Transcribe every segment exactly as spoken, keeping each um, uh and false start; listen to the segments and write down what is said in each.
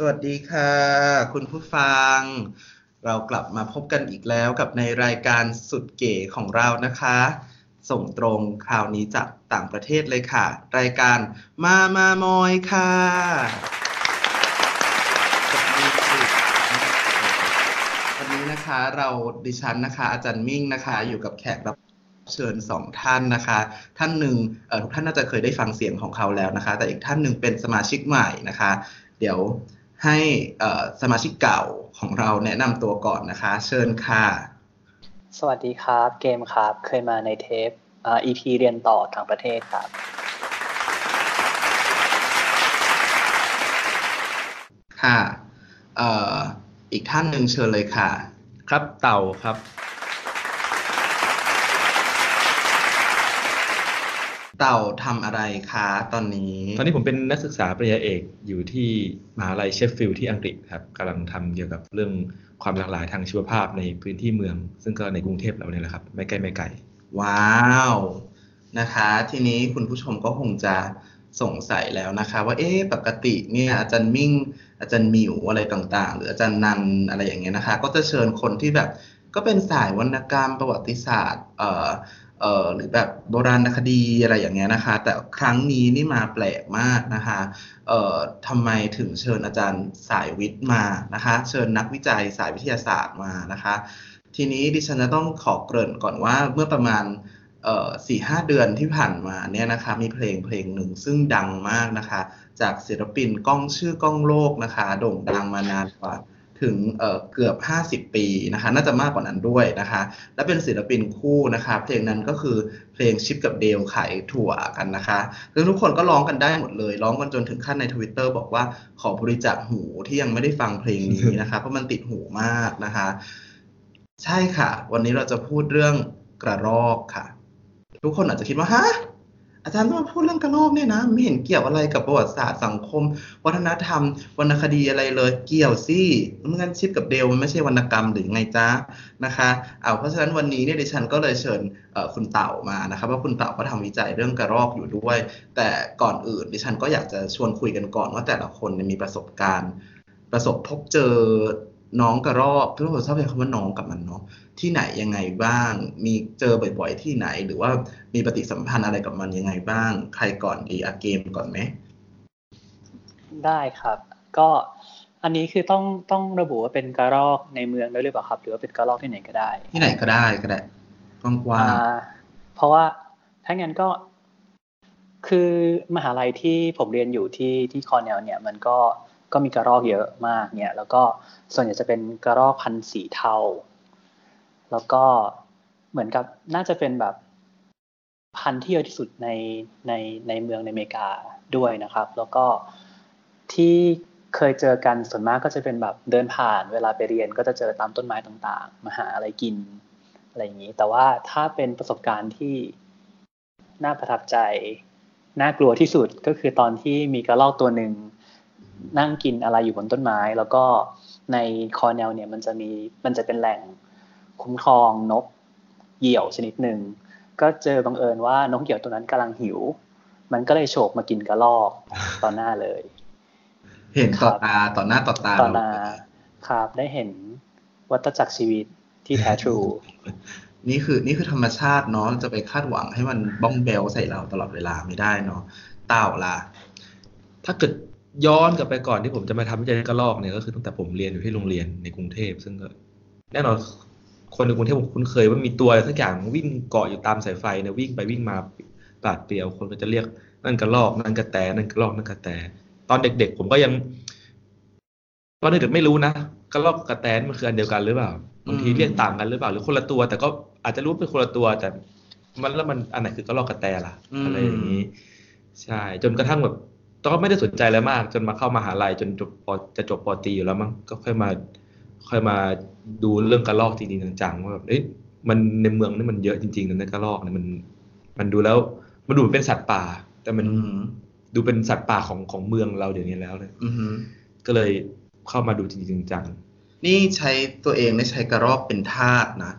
สวัสดีค่ะคุณผู้ฟังเรากลับมาพบกันอีกแล้วกับในรายการสุดเก๋ของเรานะคะส่งตรงคราวนี้จากต่างประเทศเลยค่ะรายการมามามอยค่ะวันนี้นะคะเราดิฉันนะคะอาจารย์มิ่งนะคะอยู่กับแขกรับเชิญสองท่านนะคะท่านหนึ่งทุกท่านน่าจะเคยได้ฟังเสียงของเขาแล้วนะคะแต่อีกท่านหนึ่งเป็นสมาชิกใหม่นะคะเดี๋ยวให้สมาชิกเก่าของเราแนะนำตัวก่อนนะคะเชิญค่ะสวัสดีครับเกมครับเคยมาในเทปอ่า อี พี เรียนต่อต่างประเทศครับค่ะเอ่ออีกท่านหนึ่งเชิญเลยค่ะครับเต่าครับเต่าทำอะไรคะตอนนี้ตอนนี้ผมเป็นนักศึกษาปริญญาเอกอยู่ที่มหาวิทยาลัยเชฟฟิลด์ที่อังกฤษครับกำลังทำเกี่ยวกับเรื่องความหลากหลายทางชีวภาพในพื้นที่เมืองซึ่งก็ในกรุงเทพเราเนี่ยแหละครับไม่ไกลไม่ไกลว้าวนะคะทีนี้คุณผู้ชมก็คงจะสงสัยแล้วนะคะว่าเอ๊ะปกติเนี่ยอาจารย์มิ่งอาจารย์มิวอะไรต่างๆหรืออาจารย์นันอะไรอย่างเงี้ยนะคะก็จะเชิญคนที่แบบก็เป็นสายวรรณกรรมประวัติศาสตร์เอ่อเอ่อหรือแบบโบราณคดีอะไรอย่างเงี้ยนะคะแต่ครั้งนี้นี่มาแปลกมากนะคะเอ่อทำไมถึงเชิญอาจารย์สายวิทย์มานะคะเชิญนักวิจัยสายวิทยาศาสตร์มานะคะทีนี้ดิฉันจะต้องขอเกริ่นก่อนว่าเมื่อประมาณเอ่อ สี่ถึงห้า เดือนที่ผ่านมาเนี่ยนะคะมีเพลงเพลงหนึ่งซึ่งดังมากนะคะจากศิลปินก้องชื่อก้องโลกนะคะโด่งดังมานานกว่าถึง เอ่อ เกือบห้าสิบปีนะคะน่าจะมากกว่านั้นด้วยนะคะและเป็นศิลปินคู่นะคะเพลงนั้นก็คือเพลงชิปกับเดลขายถั่วกันนะคะซึ่งทุกคนก็ร้องกันได้หมดเลยร้องกันจนถึงขั้นใน Twitter บอกว่าขอบริจาคหูที่ยังไม่ได้ฟังเพลงนี้นะคะเพราะมันติดหูมากนะคะใช่ค่ะวันนี้เราจะพูดเรื่องกระรอกค่ะทุกคนอาจจะคิดว่าฮะอาจารย์ต้องมาพูดเรื่องกระรอกเนี่ยนะไม่เห็นเกี่ยวอะไรกับประวัติศาสตร์สังคมวัฒนธรรมวรรณคดีอะไรเลยเกี่ยวสิไม่งั้นชิปกับเดลมันไม่ใช่วรรณกรรมหรือไงจ๊ะนะคะเอาเพราะฉะนั้นวันนี้เนี่ยดิฉันก็เลยเชิญคุณเต่ามานะครับว่าคุณเต่าก็ทำวิจัยเรื่องกระรอกอยู่ด้วยแต่ก่อนอื่นดิฉันก็อยากจะชวนคุยกันก่อนว่าแต่ละคนมีประสบการณ์ประสบพบเจอน้องกระรอกทุกคนชอบเรียกคำว่าน้องกับมันเนาะที่ไหนยังไงบ้างมีเจอบ่อยๆที่ไหนหรือว่ามีปฏิสัมพันธ์อะไรกับมันยังไงบ้างใครก่อนดีอาเกมก่อนไหมได้ครับก็อันนี้คือต้องต้องระบุว่าเป็นกระรอกในเมืองด้วยหรือเปล่าครับหรือว่าเป็นกระรอกที่ไหนก็ได้ที่ไหนก็ได้ก็ได้กว้างๆเพราะว่าถ้างั้นก็คือมหาลัยที่ผมเรียนอยู่ที่ที่คอร์เนลเนี่ยมันก็ก็มีกระรอกเยอะมากเนี่ยแล้วก็ส่วนใหญ่จะเป็นกระรอกพันธุ์สีเทาแล้วก็เหมือนกับน่าจะเป็นแบบพันธุ์ที่เยอะที่สุดในในในเมืองในอเมริกาด้วยนะครับแล้วก็ที่เคยเจอกันส่วนมากก็จะเป็นแบบเดินผ่านเวลาไปเรียนก็จะเจอตามต้นไม้ต่างๆมาหาอะไรกินอะไรอย่างนี้แต่ว่าถ้าเป็นประสบการณ์ที่น่าประทับใจน่ากลัวที่สุดก็คือตอนที่มีกระรอกตัวหนึ่งนั่งกินอะไรอยู่บนต้นไม้แล้วก็ในคอร์เนลเนี่ยมันจะมีมันจะเป็นแหล่งคุ้มครองนกเหยี่ยวชนิดหนึ่งก็เจอบังเอิญว่านกเหยี่ยวตัวนั้นกำลังหิวมันก็เลยโฉบมากินกระรอกต่อหน้าเลยเห็นต่อตาต่อหน้าต่อตาต่อหน้าครับได้เห็นวัฏจักรชีวิตที่แท้ทรูนี่คือนี่คือธรรมชาติเนาะจะไปคาดหวังให้มันบ้องเบลใส่เราตลอดเวลาไม่ได้เนาะเต่าล่ะถ้าเกิดย้อนกลับไปก่อนที่ผมจะมาทำวิจัยกระรอกเนี่ยก็คือตั้งแต่ผมเรียนอยู่ที่โรงเรียนในกรุงเทพซึ่งก็แน่นอนคนในกรุงเทพผมคุ้นเคยว่ามีตัวอะไรสักอย่างวิ่งเกาะอยู่ตามสายไฟเนี่ยวิ่งไปวิ่งมาปาดเปลี่ยวคนก็จะเรียกนั่นกระรอกนั่นกระแตนั่นกระรอกนั่นกระแตตอนเด็กๆผมก็ยังตอนเด็กๆไม่รู้นะกระรอกกระแตมันคืออันเดียวกันหรือเปล่าบางทีเรียกต่างกันหรือเปล่าหรือคนละตัวแต่ก็อาจจะรู้เป็นคนละตัวแต่มันแล้วมันอันไหนคือกระรอกกระแตล่ะอะไรอย่างนี้ใช่จนกระทั่งแบบก็ไม่ได้สนใจอะไรมากจนมาเข้ามหาลัยจนจบจะจบป.ตรีอยู่แล้วมั้งก็ค่อยมาค่อยมาดูเรื่องกระรอกจริงๆจังๆว่าแบบเอ๊ะมันในเมืองนี่มันเยอะจริงๆนะกระรอกเนี่ยมันมันดูแล้วมันดูเหมือนเป็นสัตว์ป่าแต่มันดูเป็นสัตว์ป่าของของเมืองเราอย่างนี้แล้วเลยก็เลยเข้ามาดูจริงๆจังๆนี่ใช้ตัวเองได้ใช้กระรอกเป็นทาสนะ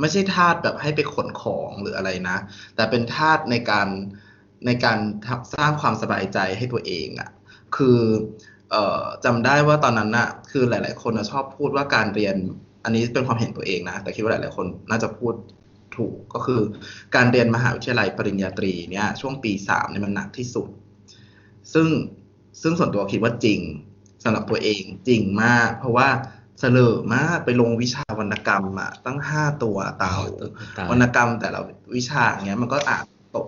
ไม่ใช่ทาสแบบให้ไปขนของหรืออะไรนะแต่เป็นทาสในการในการสร้างความสบายใจให้ตัวเองอ่ะคือ เอ่อจำได้ว่าตอนนั้นน่ะคือหลายๆคนชอบพูดว่าการเรียนอันนี้เป็นความเห็นตัวเองนะแต่คิดว่าหลายๆคนน่าจะพูดถูกก็คือการเรียนมหาวิทยาลัยปริญญาตรีเนี่ยช่วงปีสามเนี่ยมันหนักที่สุดซึ่งซึ่งส่วนตัวคิดว่าจริงสำหรับตัวเองจริงมากเพราะว่าเสลอมากไปลงวิชาวรรณกรรมอ่ะตั้งห้าตัวตาววรรณกรรมแต่ละวิชาอย่างเงี้ยมันก็อ่านตก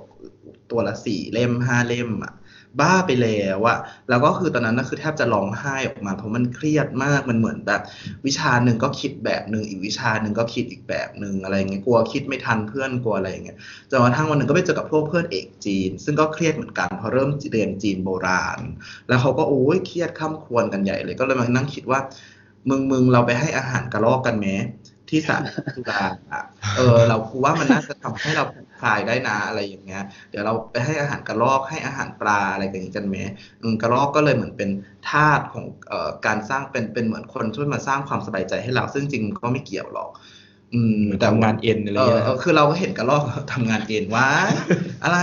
ตัวละสี่เล่มห้าเล่มอ่ะบ้าไปแล้วอ่ะแล้วก็คือตอนนั้นก็คือแทบจะร้องไห้ออกมาเพราะมันเครียดมากมันเหมือนแบบวิชาหนึ่งก็คิดแบบนึงอีกวิชาหนึ่งก็คิดอีกแบบนึงอะไรเงี้ยกลัวคิดไม่ทันเพื่อนกลัวอะไรเงี้ยจนกระทั่งวันหนึ่งก็ไปเจอกับพวกเพื่อนเอกจีนซึ่งก็เครียดเหมือนกันพอเริ่มเรียนจีนโบราณแล้วเขาก็โอ้ยเครียดข้ามควรกันใหญ่เลยก็เลยมานั่งคิดว่ามึงมึงเราไปให้อาหารกระรอกกันไหมที่สระตุลาอ่ะเออเราคือว่ามันน่าจะทำให้เราคลายได้นะอะไรอย่างเงี้ยเดี๋ยวเราไปให้อาหารกระรอกให้อาหารปลาอะไรกันอย่างนี้กันไหมกระรอกก็เลยเหมือนเป็นธาตุของเอ่อการสร้างเป็นเป็นเหมือนคนช่วยมาสร้างความสบายใจให้เราซึ่งจริงก็ไม่เกี่ยวหรอกอืมแต่งานเอ็นอะไรเงี้ยคือเราก็เห็นกระรอกทำงานเอ็นว่าอะไร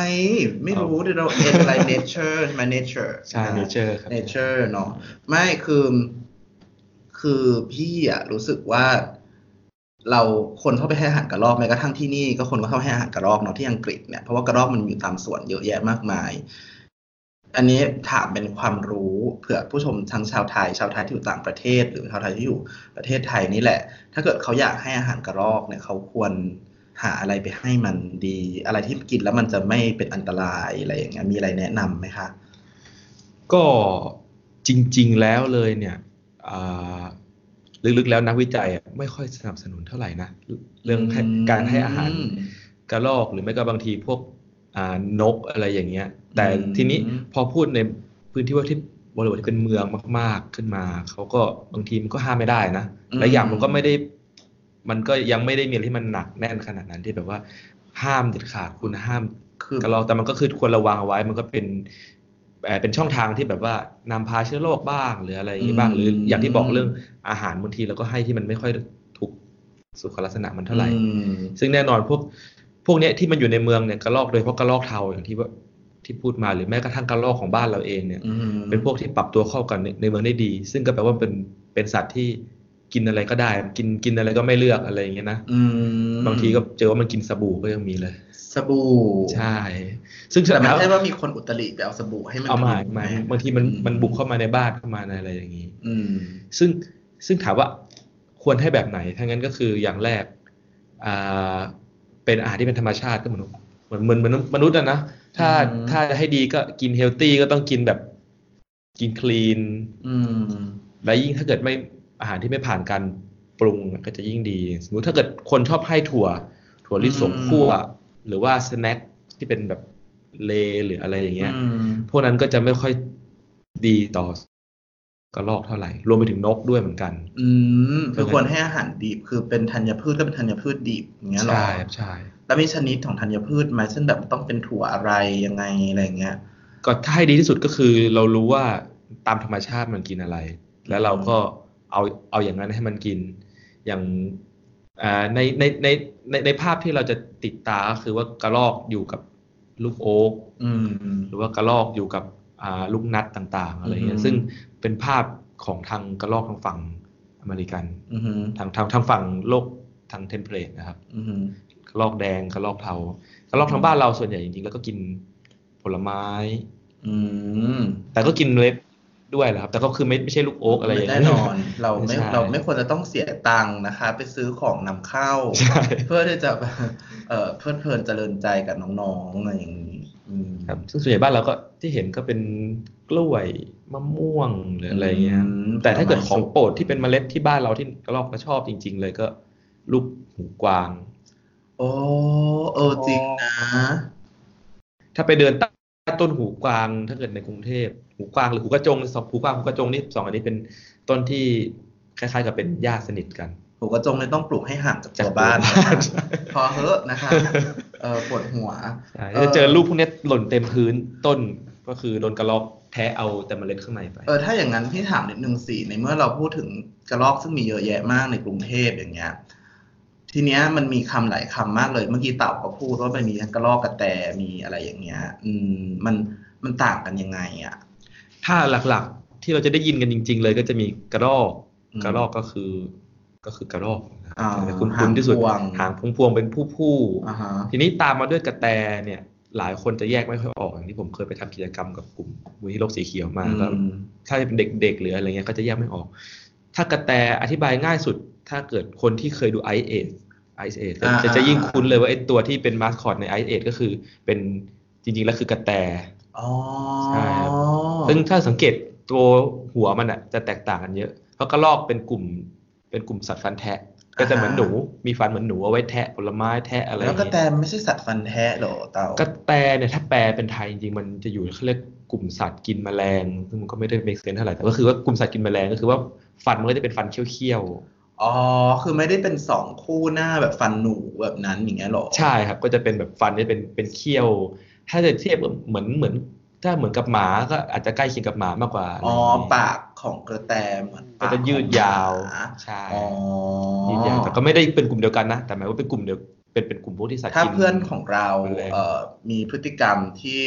ไม่รู้เดี๋ยวเราเอ็นอะไร nature มา nature ใช่ nature ครับ nature เนาะไม่คือคือพี่อ่ะรู้สึกว่าเราคนเข้าไปให้อาหารกระรอกแม้กระทั่งที่นี่ก็คนก็เข้าให้อาหารกระรอกเนาะที่อังกฤษเนี่ยเพราะว่ากระรอกมันอยู่ตามสวนเยอะแยะมากมายอันนี้ถามเป็นความรู้เผื่อผู้ชมทั้งชาวไทยชาวไทยที่อยู่ต่างประเทศหรือชาวไทยที่อยู่ประเทศไทยนี่แหละถ้าเกิดเขาอยากให้อาหารกระรอกเนี่ยเขาควรหาอะไรไปให้มันดีอะไรที่กินแล้วมันจะไม่เป็นอันตรายอะไรอย่างเงี้ยมีอะไรแนะนำไหมคะก็จริงๆแล้วเลยเนี่ยลึกๆแล้วนักวิจัยไม่ค่อยสนับสนุนเท่าไหร่นะเรื่องการให้อาหารกระรอกหรือไม่ก็บางทีพวกนกอะไรอย่างเงี้ยแต่ทีนี้พอพูดในพื้นที่ว่าที่บริบทเป็นเมืองมากๆขึ้นมาเขาก็บางทีมันก็ห้ามไม่ได้นะและอย่างมันก็ไม่ได้มันก็ยังไม่ได้มีอะไรที่มันหนักแน่นขนาดนั้นที่แบบว่าห้ามเด็ดขาดคุณห้ามกระรอกแต่มันก็คือควรระวังเอาไว้มันก็เป็นเป็นช่องทางที่แบบว่านำพาเชื้อโรคบ้างหรืออะไรอย่างนี้บ้างหรืออย่างที่บอกเรื่องอาหารบางทีเราก็ให้ที่มันไม่ค่อยถูกสุขลักษณะมันเท่าไหร่ซึ่งแน่นอนพวกพวกนี้ที่มันอยู่ในเมืองเนี่ยกระรอกโดยเฉพาะกระรอกเทาอย่างที่ว่าที่พูดมาหรือแม้กระทั่งกระรอกของบ้านเราเองเนี่ยเป็นพวกที่ปรับตัวเข้ากันในเมืองได้ดีซึ่งก็แปลว่าเป็นเป็นสัตว์ที่กินอะไรก็ได้กินกินอะไรก็ไม่เลือกอะไรอย่างเงี้ยนะบางทีก็เจอว่ามันกินสบู่ก็ยังมีเลยสบู่ใช่ซึ่งแต่ไม่ใช่ว่ามีคนอุตริไปเอาสบู่ให้มันเอามามาบางทีมันมันบุกเข้ามาในบ้านเข้ามาในอะไรอย่างนี้ซึ่งซึ่งถามว่าควรให้แบบไหนถ้างั้นก็คืออย่างแรกอ่าเป็นอาหารที่เป็นธรรมชาติก็เหมือนเหมือนเหมือนมนุษย์นะนะถ้าถ้าจะให้ดีก็กินเฮลตี้ก็ต้องกินแบบกินคลีนและยิ่งถ้าเกิดไม่อาหารที่ไม่ผ่านการปรุงก็จะยิ่งดีสมมุติถ้าเกิดคนชอบให้ถั่วถั่วลิสงคั่วหรือว่าสแน็คที่เป็นแบบเลหรืออะไรอย่างเงี้ยพวกนั้นก็จะไม่ค่อยดีต่อกระรอกเท่าไหร่รวมไปถึงนกด้วยเหมือนกันอืมคือควรให้อาหารดิบคือเป็นธัญพืชก็เป็นธัญพืชดิบอย่างเงี้ยหรอใช่ใช่แล้วมีชนิดของธัญพืชไหมเช่นแบบต้องเป็นถั่วอะไรยังไงอะไรอย่างเงี้ยก็ถ้าให้ดีที่สุดก็คือเรารู้ว่าตามธรรมชาติมันกินอะไรแล้วเราก็เอาเอาอย่างนั้นให้มันกินอย่างในในในในในภาพที่เราจะติดตาก็คือว่ากระรอกอยู่กับลูกโอ๊กหรือว่ากระรอกอยู่กับลูกนัดต่างๆอะไรเงี้ยซึ่งเป็นภาพของทางกระรอกทางฝั่งอเมริกันทางทางทางฝั่งโลกทางเทมเพลตนะครับกระรอกแดงกระรอกเทากระรอกทางบ้านเราส่วนใหญ่จริงๆแล้วก็กินผลไม้แต่ก็กินเล็กด้วยแหละครับแต่ก็คือไม่ไม่ใช่ลูกโอ๊กอะไรอย่างเงี้ยแน่นอนเราไม่เราไม่ควรจะต้องเสียตังค์นะคะไปซื้อของนำเข้าเพื่อที่จะเอ่อเพลิดเพลินเจริญใจกับน้องๆอะไรอย่างนี้ครับซึ่งส่วนใหญ่บ้านเราก็ที่เห็นก็เป็นกล้วยมะม่วงหรืออะไรเงี้ยแต่ถ้าเกิดของโปรดที่เป็นเมล็ดที่บ้านเราที่กระรอกก็ชอบจริงๆเลยก็ลูกหูกวางโอ้เออจริงนะถ้าไปเดินต้นหูกวางถ้าเกิดในกรุงเทพหูกวางหรือหูกระจงสองหูกวางหูกระจงนี่สองอันนี้เป็นต้นที่คล้ายๆกับเป็นญาติสนิทกันหูกระจงเลยต้องปลูกให้ห่างจากตัวบ้านพอเหอะนะคะเออปวดหัวจะเจอลูกพวกนี้หล่นเต็มพื้นต้นก็คือโดนกระรอกแทะเอาแต่เมล็ดข้างในไปเออถ้าอย่างนั้นพี่ถามนิดนึงสิในเมื่อเราพูดถึงกระรอกซึ่งมีเยอะแยะมากในกรุงเทพอย่างเงี้ยทีเนี้ยมันมีคำหลายคำมากเลยเมื่อกี้เต่าก็พูดว่ามันมีกระรอกกระแตมีอะไรอย่างเงี้ยอืมมันมันต่างกันยังไงอ่ะถ้าหลักๆ ที่เราจะได้ยินกันจริงๆเลยก็จะมีกระรอกกระรอกก็คือก็คือกระรอกแต่คุณคุ้นที่สุดหางพวงๆเป็นผู้ๆทีนี้ตามมาด้วยกระแตเนี่ยหลายคนจะแยกไม่ค่อยออกอย่างที่ผมเคยไปทำกิจกรรมกับกลุ่มมูลนิธิโลกสีเขียวมาก็ถ้าจะเป็นเด็กๆหรืออะไรเงี้ยก็จะแยกไม่ออกถ้ากระแตอธิบายง่ายสุดถ้าเกิดคนที่เคยดูไอเอสไอเอสจะจะยิ่งคุ้นเลยว่าไอตัวที่เป็นมาสคอตในไอเอสก็คือเป็นจริงๆแล้วคือกระแตใช่ซึ่งถ้าสังเกตตัวหัวมันอ่ะจะแตกต่างกันเยอะเพราะกระรอกเป็นกลุ่มเป็นกลุ่มสัตว์ฟันแทะก็จะเหมือนหนูมีฟันเหมือนหนูเอาไว้แทะผลไม้แทะอะไรแล้วกระแตไม่ใช่สัตว์ฟันแทะหรอเต่ากระแตเนี่ยถ้าแปลเป็นไทยจริงๆมันจะอยู่เรียกกลุ่มสัตว์กินแมลงซึ่งมันก็ไม่ได้เมคเซนส์เท่าไหร่แต่ก็คือว่ากลุ่มสัตว์กินแมลงก็คือว่าฟันมันก็จะเป็นฟันเขี้ยวๆอ๋อคือไม่ได้เป็นสองคู่หน้าแบบฟันหนูแบบนั้นอย่างเงี้ยหรอใช่ครับก็จะเป็นแบบฟันที่เป็นเป็นเขี้ยวถ้าจะเทียบเหมือนเหมือนถ้าเหมือนกับหมาก็อาจจะใกล้เคียงกับหมามากกว่าอ๋อปากของกระแตมันก็จะยืดยาวใช่ยืดยาวแต่ก็ไม่ได้เป็นกลุ่มเดียวกันนะแต่หมายว่าเป็นกลุ่มเดียวเป็นเป็นกลุ่มพวกที่สัตว์กินถ้าเพื่อนของเราเอ่อมีพฤติกรรมที่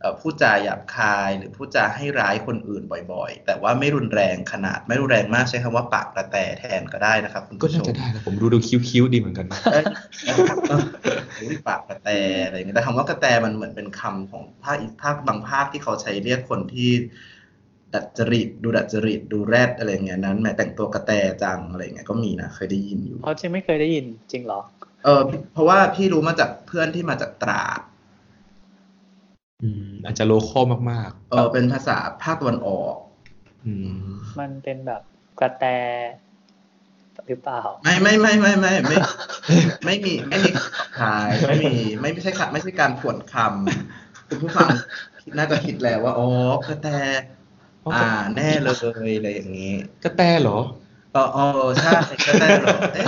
เอ่อพูดจาหยาบคายหรือพูดจาให้ร้ายคนอื่นบ่อยๆแต่ว่าไม่รุนแรงขนาดไม่รุนแรงมากใช้คำว่าปากกระแตแทนก็ได้นะครับคุณผู้ชมก็น่าจะได้นะผมดูดูคิ้วๆดีเหมือนกันปากกระแตอะไรอย่างเงี้ยแต่คำว่ากระแตมันเหมือนเป็นคำของภาคอีกภาคบางภาคที่เขาใช้เรียกคนที่ดัดจริตดูดัดจริตดูแรดอะไรเงี้ยนั้นแม้แต่งตัวกระแตจังอะไรเงี้ยก็มีนะเคยได้ยินอยู่อ๋อจริงไม่เคยได้ยินจริงหรอเออเพราะว่าพี่รู้มาจากเพื่อนที่มาจากตราดอืมอาจจะโลคอลมากๆเออเป็นภาษาภาคตะวันออกอืมมันเป็นแบบกระแตหรือเปล่าไม่ไม่ไม่ไม่ไม่ไม่ไม่มีไม่มีขายไม่มีไม่ไม่ใช่ค่ะไม่ใช่การผวนคำคุณผู้ฟังน่าจะคิดแล้วว่าอ๋อกระแตอ่าแน่เลยอะไรอย่างนี้กระแตเหรออ๋อใช่กระแตเหรอเอ๊ะ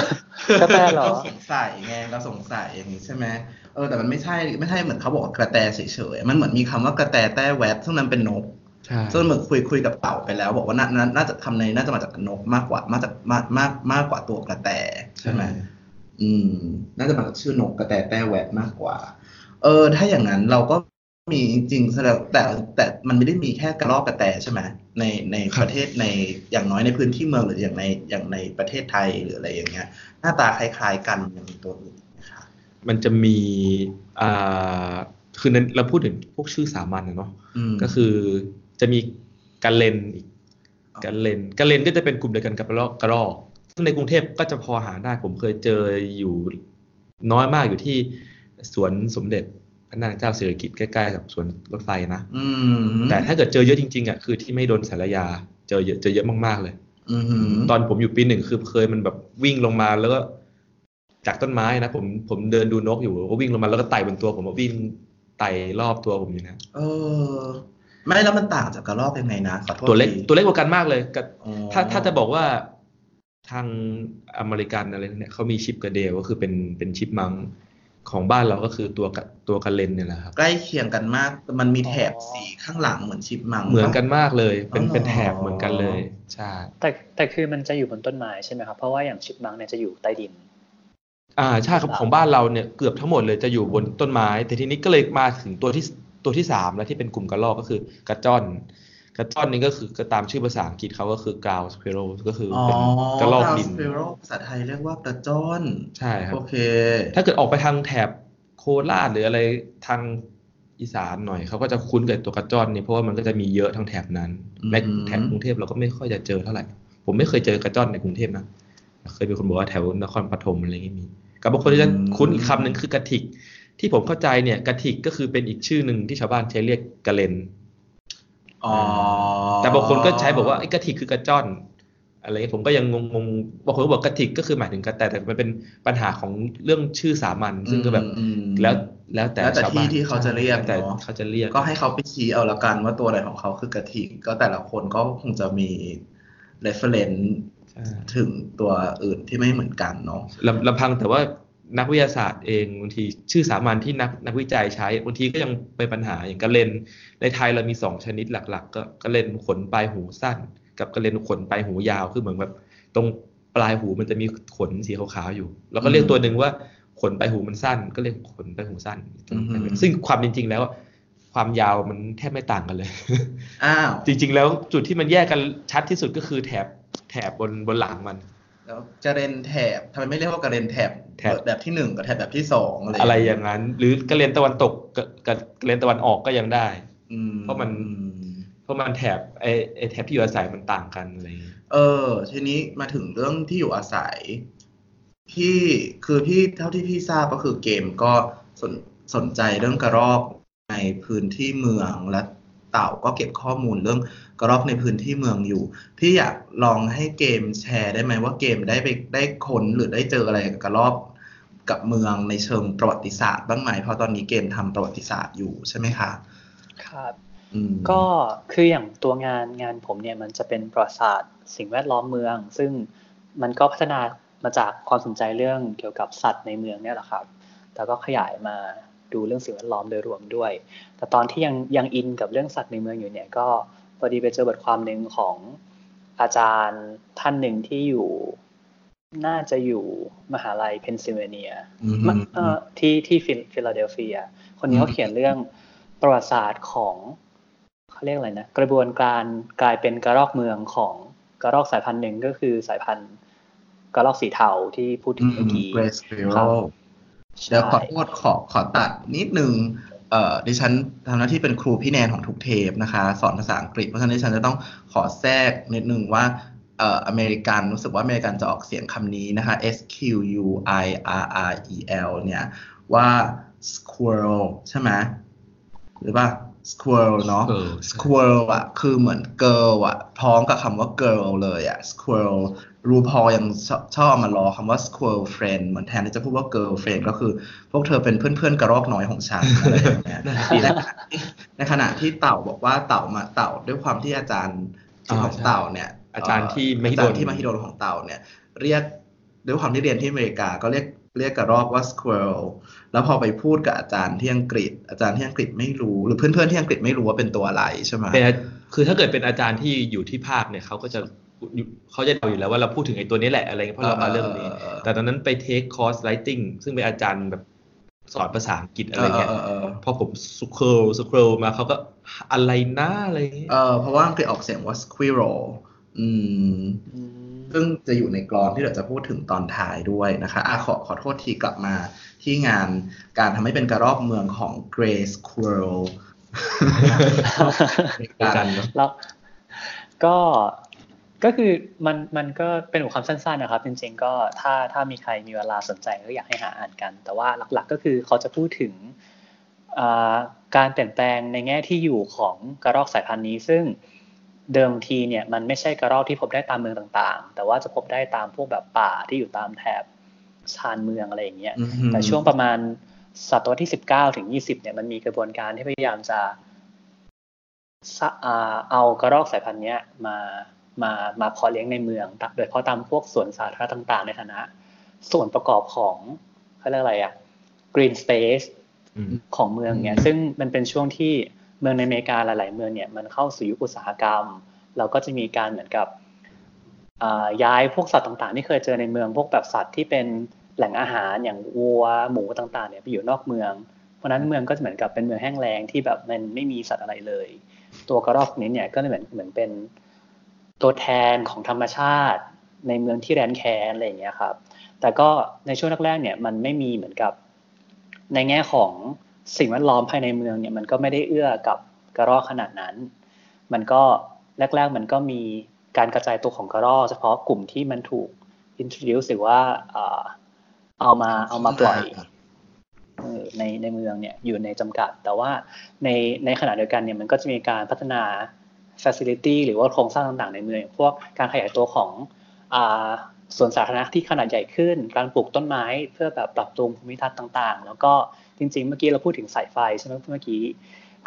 กระแตเหรอเราสงสัยไงเราสงสัยอย่างนี้ใช่ไหมเออแต่มันไม่ใช่ไม่ใช่เหมือนเขาบอกกระแตเฉยๆมันเหมือนมีคำว่ากระแตแต้แวดซึ่งนั้นเป็นนกซึ่งเหมือนคุยคุยกับเต่าไปแล้วบอกว่าน่าจะคำในน่าจะมาจากนกมากกว่ามากจากมากมากมากกว่าตัวกระแตใช่ไหมอืมน่าจะมาจากชื่อนกกระแตแต้แวดมากกว่าเออถ้าอย่างนั้นเราก็มีจริงๆแต่แต่แต่มันไม่ได้มีแค่กระรอกกระแตใช่ไหมในในประเทศในอย่างน้อยในพื้นที่เมืองหรืออย่างในอย่างในประเทศไทยหรืออะไรอย่างเงี้ยหน้าตาคล้ายๆกันอย่างตัวอื่นนะคะมันจะมีอ่าคือเราพูดถึงพวกชื่อสามัญเนาะก็คือจะมีกระเลนอีกกระเลนกระเลนก็จะเป็นกลุ่มเดียวกันกับกระรอกกระรอกซึ่งในกรุงเทพก็จะพอหาได้ผมเคยเจออยู่น้อยมากอยู่ที่สวนสมเด็จพระนางเจ้าสิริกิติ์ใกล้ๆกับสวนรถไฟนะแต่ถ้าเกิดเจอเยอะจริงๆอ่ะคือที่ไม่โดนสารยาเจอเยอะเจอเยอะมากๆเลยตอนผมอยู่ปีหนึ่งคือเคยมันแบบวิ่งลงมาแล้วก็จากต้นไม้นะผมผมเดินดูนกอยู่ก็วิ่งลงมาแล้วก็ไต่บนตัวผมวิ่งไต่รอบตัวผมอยู่นะเออไม่แล้วมันต่างจากกระรอกยังไงนะขอโทษตัวเล็กตัวเล็กกว่ากันมากเลยถ้าถ้าจะบอกว่าทางอเมริกันอะไรเนี่ยเขามีชิปกระเดลก็คือเป็นเป็นชิปมังของบ้านเราก็คือตัวตัวกระเลนเนี่ยแหละครับใกล้เคียงกันมากมันมีแถบสีข้างหลังเหมือนชิปมังเหมือนกันมากเลยเป็นเป็นแถบเหมือนกันเลยใช่แต่แต่คือมันจะอยู่บนต้นไม้ใช่ไหมครับเพราะว่าอย่างชิปมังเนี่ยจะอยู่ใต้ดินอ่าใช่ครับของบ้านเราเนี่ยเกือบทั้งหมดเลยจะอยู่บนต้นไม้แต่ทีนี้ก็เลยมาถึงตัวที่ตัวที่สามแล้วที่เป็นกลุ่มกระรอกก็คือกระจ้อนกระจ้อนนี่ก็คือก็ตามชื่อภาษาอังกฤษเขาก็คือ ground squirrel ก็คือเป็นกระรอกดิน ground squirrel ภาษาไทยเรียกว่ากระจ้อนใช่ครับโอเคถ้าเกิดออกไปทางแถบโคราชหรืออะไรทางอีสานหน่อยเขาก็จะคุ้นกับตัวกระจ้อนนี่เพราะว่ามันก็จะมีเยอะทางแถบนั้นในแถบกรุงเทพเราก็ไม่ค่อยจะเจอเท่าไหร่ผมไม่เคยเจอกระจ้อนในกรุงเทพนะเคยมีคนบอกว่าแถวนครปฐมอะไรอย่างนี้มีกับบางคนจะคุ้นอีกคำหนึ่งคือกระถิกที่ผมเข้าใจเนี่ยกระถิกก็คือเป็นอีกชื่อนึงที่ชาวบ้านใช้เรียกกระเลนอ๋อแต่บางคนก็ใช้บอกว่าไอ้กระถิกคือกระจ้อนอะไรผมก็ยังงงๆบางคนก็บอกกระถิกก็คือหมายถึงกระแตแต่มันเป็นปัญหาของเรื่องชื่อสามัญซึ่งก็แบบแล้วแล้วแต่ชาวบ้านที่เขาจะเรียกแต่เขาจะเรียกก็ให้เขาไปชี้เอาละกันว่าตัวไหนของเขาคือกระถิกก็แต่ละคนก็คงจะมี reference ถึงตัวอื่นที่ไม่เหมือนกันเนาะลำพังแต่ว่านักวิทยาศาสตร์เองบางทีชื่อสามัญที่นักนักวิจัยใช้บางทีก็ยังเป็นปัญหาอย่างกระเลนในไทยเรามีสองชนิดหลักๆก็กระเลนขนปลายหูสั้นกับกระเลนขนปลายหูยาวคือเหมือนแบบตรงปลายหูมันจะมีขนสีขาวๆอยู่แล้วก็เรียกตัวนึงว่าขนปลายหูมันสั้นก็เรียกขนปลายหูสั้นซึ่งความจริงๆแล้ว ความยาวมันแทบไม่ต่างกันเลยอ้าวจริงๆแล้วจุดที่มันแยกกันชัดที่สุดก็คือแถบแถบบนบนหลังมันแล้วกระเด็นแถบทำไมไม่เรียกว่ากระเด็นแถบแบบที่หนึ่งกับแถบแบบที่สองอะไรอะไรอย่างนั้นหรือกระเด็นตะวันตกกับกระเด็นตะวันออกก็ยังได้เพราะมันเพราะมันแถบไอ้ไอ้แถบที่อยู่อาศัยมันต่างกันอะไรเออทีนี้มาถึงเรื่องที่อยู่อาศัยพี่คือพี่เท่าที่พี่ทราบก็คือเกมก็สนสนใจเรื่องกระรอกในพื้นที่เมืองและเต่าก็เก็บข้อมูลเรื่องกระรอกในพื้นที่เมืองอยู่พี่อยากลองให้เกมแชร์ได้ไหมว่าเกมได้ไปได้ค้นหรือได้เจออะไรกับกระรอกกับเมืองในเชิงประวัติศาสตร์บ้างไหมเพราะตอนนี้เกมทำประวัติศาสตร์อยู่ใช่ไหมคะครับก็คืออย่างตัวงานงานผมเนี่ยมันจะเป็นประวัติศาสตร์สิ่งแวดล้อมเมืองซึ่งมันก็พัฒนามาจากความสนใจเรื่องเกี่ยวกับสัตว์ในเมืองเนี่ยแหละครับแต่ก็ขยายมาดูเรื่องสิ่งแวดล้อมโดยรวมด้วยแต่ตอนที่ยังยังอินกับเรื่องสัตว์ในเมืองอยู่เนี่ยก็พอดีไปเจอบทความนึงของอาจารย์ท่านหนึ่งที่อยู่น่าจะอยู่มหาลัยเพนซิลเวเนียที่ที่ฟิลาเดลเฟียคนนี้เขาเขียนเรื่องประวัติศาสตร์ของเขาเรียกอะไรนะกระบวนการกลายเป็นกระรอกเมืองของกระรอกสายพันธุ์หนึ่งก็คือสายพันธุ์กระรอกสีเทาที่พูดถึงเมื่อกี้ครับเดี๋ยวขอโทษขอขอตัดนิดนึงเอ่อดิฉันทำหน้าที่เป็นครูพี่แนนของทุกเทปนะคะสอนภาษาอังกฤษเพราะฉะนั้นดิฉันจะต้องขอแทรกนิดนึงว่าเอ่ออเมริกันรู้สึกว่าอเมริกันจะออกเสียงคำนี้นะคะ S Q U I R R E L เนี่ยว่า squirrel ใช่ไหมหรือว่า squirrel เนาะ squirrel อ่ะคือเหมือน girl อ่ะพ้องกับคำว่า girl เลยอ่ะ squirrelรูพอยังชอบมาล้อคำว่า squirrel friend เหมือนแทนที่จะพูดว่า girl friend ก็คือพวกเธอเป็นเพื่อนๆกระรอกน้อยของฉันอะไรอย่างเงี้ยในขณะที่เต่าบอกว่าเต่ามาเต่าด้วยความที่อาจารย์ของเต่าเนี่ยอาจารย์ที่มหิดลที่มหิดลของเต่าเนี่ยเรียกด้วยความที่เรียนที่อเมริกาก็เรียกเรียกกระรอกว่า squirrel แล้วพอไปพูดกับอาจารย์ที่อังกฤษอาจารย์ที่อังกฤษไม่รู้หรือเพื่อนๆที่อังกฤษไม่รู้ว่าเป็นตัวอะไรใช่ไหมคือถ้าเกิดเป็นอาจารย์ที่อยู่ที่ภาคเนี่ยเขาก็จะเขาจะเดาอยู่แล้วว่าเราพูดถึงไอ้ตัวนี้แหละอะไรเงี้ยเพราะเรามาเรื่องนี้แต่ตอนนั้นไปเทคคอร์สไรติ้งซึ่งเป็นอาจารย์แบบสอนภาษาอังกฤษอะไรเงี้ยพอผมสเคิลสเคิลมาเขาก็อะไรนะอะไรเงี้ยเพราะว่าอังกฤษออกเสียงว่า squirrel อืมซึ่งจะอยู่ในกลอนที่เราจะพูดถึงตอนท้ายด้วยนะคะอ่ะขอขอโทษทีกลับมาที่งานการทำให้เป็นกระรอกเมืองของ Gray Squirrel แล้วก็ก็คือมันมันก็เป็นบทความสั้นๆนะครับจริงๆก็ถ้าถ้ามีใครมีเวลาสนใจก็อยากให้หาอ่านกันแต่ว่าหลักๆก็คือเขาจะพูดถึงการเปลี่ยนแปลงในแง่ที่อยู่ของกระรอกสายพันธุ์นี้ซึ่งเดิมทีเนี่ยมันไม่ใช่กระรอกที่พบได้ตามเมืองต่างๆแต่ว่าจะพบได้ตามพวกแบบป่าที่อยู่ตามแถบชานเมืองอะไรอย่างเงี้ย mm-hmm. แต่ช่วงประมาณศตวรรษที่สิบเก้าถึงยี่สิบเนี่ยมันมีกระบวนการที่พยายามจะเอากระรอกสายพันธุ์เนี้ยมามามาเพาะเลี้ยงในเมืองโดยเฉพาะตามพวกสวนสาธารณะต่างๆในฐานะส่วนประกอบของเขาเรียกอะไรอะกรีนสเปซของเมืองเนี่ยซึ่งมันเป็นช่วงที่เมืองในอเมริกาหลายๆเมืองเนี่ยมันเข้าสู่ยุคอุตสาหกรรมเราก็จะมีการเหมือนกับย้ายพวกสัตว์ต่างๆที่เคยเจอในเมืองพวกแบบสัตว์ที่เป็นแหล่งอาหารอย่างวัวหมูต่างๆเนี่ยไปอยู่นอกเมืองเพราะนั้นเมืองก็จะเหมือนกับเป็นเมืองแห้งแล้งที่แบบมันไม่มีสัตว์อะไรเลยตัวกระรอกนี้เนี่ยก็เหมือนเหมือนเป็นตัวแทนของธรรมชาติในเมืองที่แรนแคนอะไรอย่างเงี้ยครับแต่ก็ในช่วงแรกๆเนี่ยมันไม่มีเหมือนกับในแง่ของสิ่งแวดล้อมภายในเมืองเนี่ยมันก็ไม่ได้เอื้อกับกระรอกขนาดนั้นมันก็แรกๆมันก็มีการกระจายตัวของกระรอกเฉพาะกลุ่มที่มันถูก introduce หรือว่าเอามาเอามาปล่อยในในเมืองเนี่ยอยู่ในจำกัดแต่ว่าในในขณะเดียวกันเนี่ยมันก็จะมีการพัฒนาfacility หรือว่าโครงสร้างต่างๆในเมืองพวกการขยายตัวของอ่าสวนสาธารณะที่ขนาดใหญ่ขึ้นการปลูกต้นไม้เพื่อแบบปรับปรุงภูมิทัศน์ต่างๆแล้วก็จริงๆเมื่อกี้เราพูดถึงสายไฟใช่มั้ยเมื่อกี้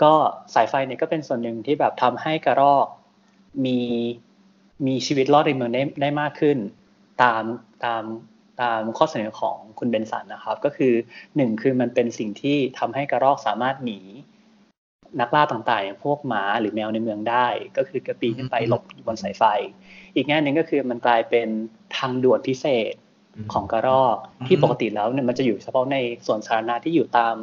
ก็สายไฟเนี่ยก็เป็นส่วนหนึ่งที่แบบทำให้กระรอกมีมีชีวิตรอดในเมืองได้ได้มากขึ้นตามตามตามข้อเสนอของคุณเบนสันนะครับก็คือหนึ่งคือมันเป็นสิ่งที่ทำให้กระรอกสามารถหนีนักล่าต่างๆอย่างพวกหมาหรือแมวในเมืองได้ก็คือกระปีขึ้นไปหลบบนสายไฟอีกแง่นึงก็คือมันกลายเป็นทางด่วนพิเศษของกระรอกที่ปกติแล้วเนี่ยมันจะอยู่เฉพาะในสวนสาธารณะที่อยู่ตาม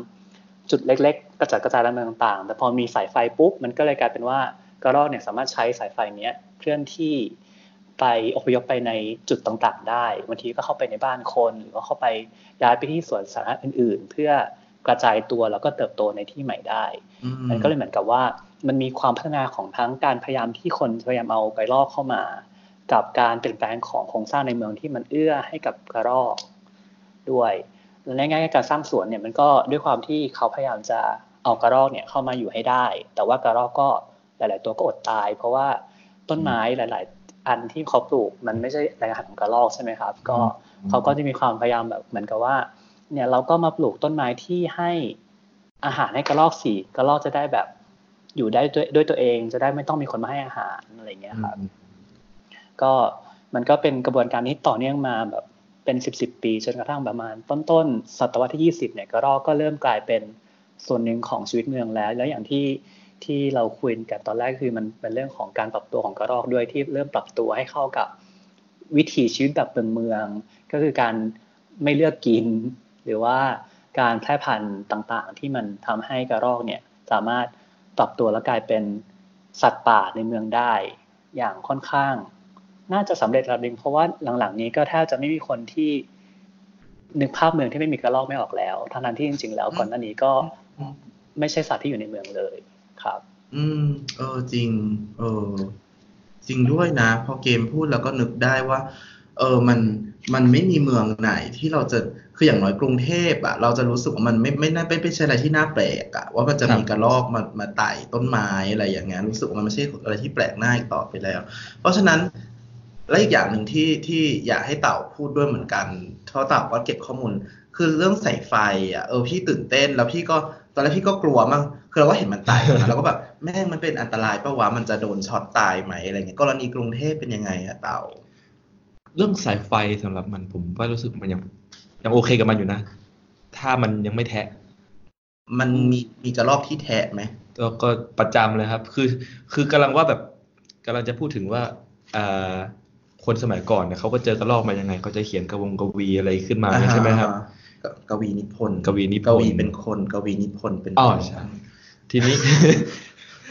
จุดเล็กๆกระจัดกระจายตามเมืองต่างๆแต่พอมีสายไฟปุ๊บมันก็เลยกลายเป็นว่ากระรอกเนี่ยสามารถใช้สายไฟเนี้ยเคลื่อนที่ไปอพยพไปในจุดต่างๆได้บางทีก็เข้าไปในบ้านคนหรือว่าเข้าไปย้ายไปที่สวนสาธารณะอื่นๆเพื่อกระจายตัวแล้วก็เติบโตในที่ใหม่ได้มันก็เลยเหมือนกับว่ามันมีความพัฒนาของทั้งการพยายามที่คนพยายามเอากระรอกเข้ามากับการเปลี่ยนแปลงของโครงสร้างในเมืองที่มันเอื้อให้กับกระรอกด้วยและง่ายๆการสร้างสวนเนี่ยมันก็ด้วยความที่เขาพยายามจะเอากระรอกเนี่ยเข้ามาอยู่ให้ได้แต่ว่ากระรอกก็หลายๆตัวก็อดตายเพราะว่าต้นไม้หลายๆอันที่เขาปลูกมันไม่ใช่แหล่งอาหารของกระรอกใช่ไหมครับก็เขาก็จะมีความพยายามแบบเหมือนกับว่าเนี่ยเราก็มาปลูกต้นไม้ที่ให้อาหารให้กระรอกสิกระรอกจะได้แบบอยู่ได้ด้วยตัวเองจะได้ไม่ต้องมีคนมาให้อาหารอะไรเงี้ยครับก็มันก็เป็นกระบวนการนี้ต่อเนื่องมาแบบเป็นสิบๆปีจนกระทั่งประมาณต้นๆศตวรรษที่ยี่สิบเนี่ยกระรอกก็เริ่มกลายเป็นส่วนหนึ่งของชีวิตเมืองแล้วแล้วอย่างที่ที่เราคุยกันตอนแรกคือมันเป็นเรื่องของการปรับตัวของกระรอกด้วยที่เริ่มปรับตัวให้เข้ากับวิถีชีวิตแบบเมืองก็คือการไม่เลือกกินหรือว่าการแพร่พันธุ์ต่างๆที่มันทำให้กระรอกเนี่ยสามารถปรับตัวและกลายเป็นสัตว์ป่าในเมืองได้อย่างค่อนข้างน่าจะสำเร็จระดับหนึ่งเพราะว่าหลังๆนี้ก็แทบจะไม่มีคนที่นึกภาพเมืองที่ไม่มีกระรอกไม่ออกแล้วทั้งๆที่จริงๆแล้วก่อนหน้านี้ก็ไม่ใช่สัตว์ที่อยู่ในเมืองเลยครับอืมเออจริงเออจริงด้วยนะพอเกมพูดแล้วก็นึกได้ว่าเออมันมันไม่มีเมืองไหนที่เราจะคืออย่างน้อยกรุงเทพอ่ะเราจะรู้สึกว่ามันไม่ไม่น่าเป็นเป็นอะไรที่น่าแปลกอ่ะว่ามันจะมีกระรอกมามาไต่ต้นไม้อะไรอย่างเงี้ยรู้สึกว่ามันไม่ใช่อะไรที่แปลกหน้าอีกต่อไปแล้วเพราะฉะนั้นและอีกอย่างหนึ่งที่ที่อยากให้เต่าพูดด้วยเหมือนกันเพราะเต่าก็เก็บข้อมูลคือเรื่องสายไฟอ่ะเออพี่ตื่นเต้นแล้วพี่ก็ตอนแรกพี่ก็กลัวมากคือเราก็เห็นมันตายนะเราก็แบบแม่งมันเป็นอันตรายปะวะมันจะโดนช็อตตายไหมอะไรเงี้ยกรณีกรุงเทพเป็นยังไงอ่ะเต่าเรื่องสายไฟสำหรับมันผมก็รู้สึกมันยังยังโอเคกับมันอยู่นะถ้ามันยังไม่แทะมันมีมีกระรอกที่แทะไหมก็ก็ประจำเลยครับคือคือกำลังว่าแบบกำลังจะพูดถึงว่าอ่าคนสมัยก่อนเนี่ยเขาก็เจอกระรอกมายังไงเขาจะเขียนกวงกวีอะไรขึ้นมาใช่ไหมครับกวีนิพนธ์กวีนิพนธ์กวีเป็นคนกวีนิพนธ์เป็นอ๋อใช่ทีนี้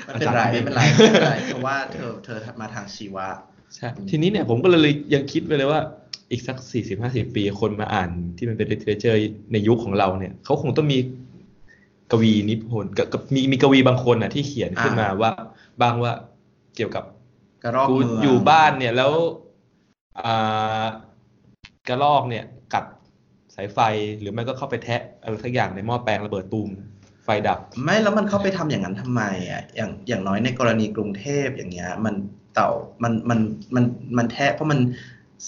ไม่เป็นไรไม่เป็นไรไม่เป็นไรเพราะว่าเธอเธอมาทางชีวะใช่ทีนี้เนี่ยผมก็เลยยังคิดไปเลยว่าอีกสัก สี่สิบห้าสิบ ปีคนมาอ่านที่มันเป็น literature ในยุค ของเราเนี่ยเขาคงต้องมีกวีนิพนธ์กับมีมีกวีบางคนน่ะที่เขียนขึ้นมาว่าบางว่าเกี่ยวกับกระรอกอยู่บ้านเนี่ยแล้วกระรอกเนี่ยกัดสายไฟหรือไม่ก็เข้าไปแทะอะไรสักอย่างในหม้อแปลงระเบิดตูมไฟดับไม่แล้วมันเข้าไปทำอย่างนั้นทำไมอ่ะอย่างอย่างน้อยในกรณีกรุงเทพอย่างเงี้ยมันเต่ามันมันมันมันแทะเพราะมัน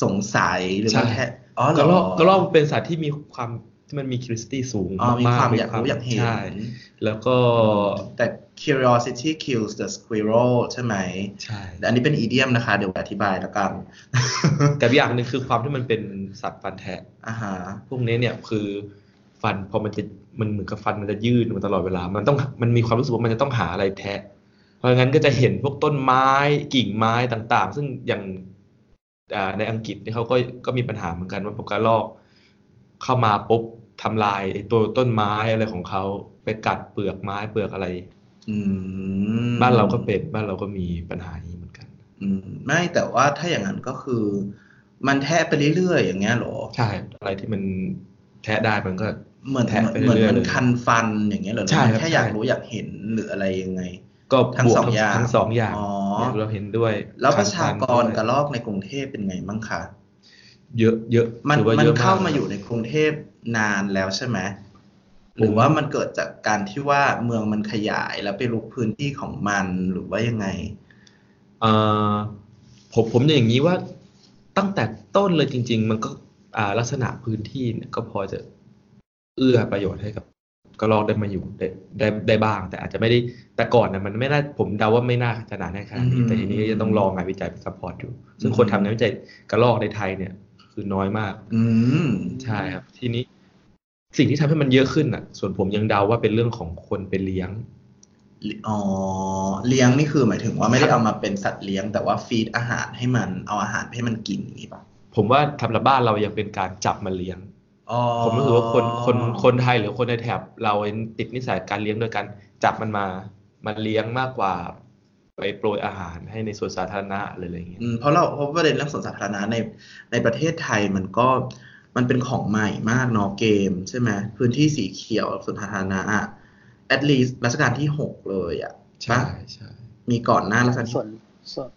สงสัยหรือมันแทะอ๋อกระรอกกระรอกเป็นสัตว์ที่มีความที่มันมีคิวริออซิตี้สูงมากมีความอยากรู้อยากเห็นแล้วก็แต่ curiosity kills the squirrel ใช่ไหมใช่แต่อันนี้เป็นอีเดียมนะคะเดี๋ยวอธิบายแล้วกันแต่อย่างหนึ่งคือความที่มันเป็นสัตว์ฟันแทะอ่าฮะพวกนี้เนี่ยคือฟันพอมันจะมันเหมือนกับฟันมันจะยืดมันตลอดเวลามันต้องมันมีความรู้สึกว่ามันจะต้องหาอะไรแทะเพราะงั้นก็จะเห็นพวกต้นไม้กิ่งไม้ต่างๆซึ่งอย่างในอังกฤษเนี่ยเขาก็ก็มีปัญหาเหมือนกันว่าพวกกระรอกเข้ามาปุ๊บทำลายตัวต้นไม้อะไรของเขาไปกัดเปลือกไม้เปลือกอะไรบ้านเราก็เป็นบ้านเราก็มีปัญหานี้เหมือนกันไม่แต่ว่าถ้าอย่างนั้นก็คือมันแทะไปเรื่อยๆอย่างเงี้ยหรอใช่อะไรที่มันแทะได้มันก็เหมือนแทะไปเรื่อยๆเหมือนมันคันฟันอย่างเงี้ยหรอใช่แค่อยากรู้อยากเห็นหรืออะไรยังไงก็ทั้งสองอย่างทั้งสองอย่างเราเห็นด้วยแล้วประชากรกระรอกในกรุงเทพเป็นไงบ้างคะเยอะเยอะมันมันเข้ามาอยู่ในกรุงเทพนานแล้วใช่ไหมหรือว่ามันเกิดจากการที่ว่าเมืองมันขยายแล้วไปรุกพื้นที่ของมันหรือว่ายังไงเอ่อผมผมอย่างนี้ว่าตั้งแต่ต้นเลยจริงๆมันก็อ่าลักษณะพื้นที่เนี่ยก็พอจะเอื้อประโยชน์ให้กับกระรอกได้มาอยู่ได้ได้ได้บ้างแต่อาจจะไม่ได้แต่ก่อนเนี่ยมันไม่น่าผมเดาว่าไม่น่าขนาดนั้นครับแต่ทีนี้จะต้องรองงานวิจัยซัพพอร์ตอยู่ซึ่งคนทำงานวิจัยกระรอกในไทยเนี่ยคือน้อยมากอืมใช่ครับทีนี้สิ่งที่ทำให้มันเยอะขึ้นอ่ะส่วนผมยังเดาว่าเป็นเรื่องของคนไปเลี้ยงอ๋อเลี้ยงนี่คือหมายถึงว่าไม่ได้เอามาเป็นสัตว์เลี้ยงแต่ว่าฟีดอาหารให้มันเอาอาหารให้มันกินอย่างนี้ป่ะผมว่าทำละบ้านเรายังเป็นการจับมาเลี้ยง ผมรู้สึกว่าคนคนคนไทยหรือคนในแถบเราติดนิสัยการเลี้ยงโดยการจับมันมามันเลี้ยงมากกว่าไปโปรยอาหารให้ในสวนสาธารณะอะไรอย่างเงี้ยเพราะเราเพราะประเด็นเรื่องสวนสาธารณะในในประเทศไทยมันก็มันเป็นของใหม่มากเนาะเกมใช่ไหมพื้นที่สีเขียวสวนสาธารณะ at least รัชกาลที่หกเลยอ่ะใช่ใช่มีก่อนหน้ารัชกาลที่ส่วนส่วน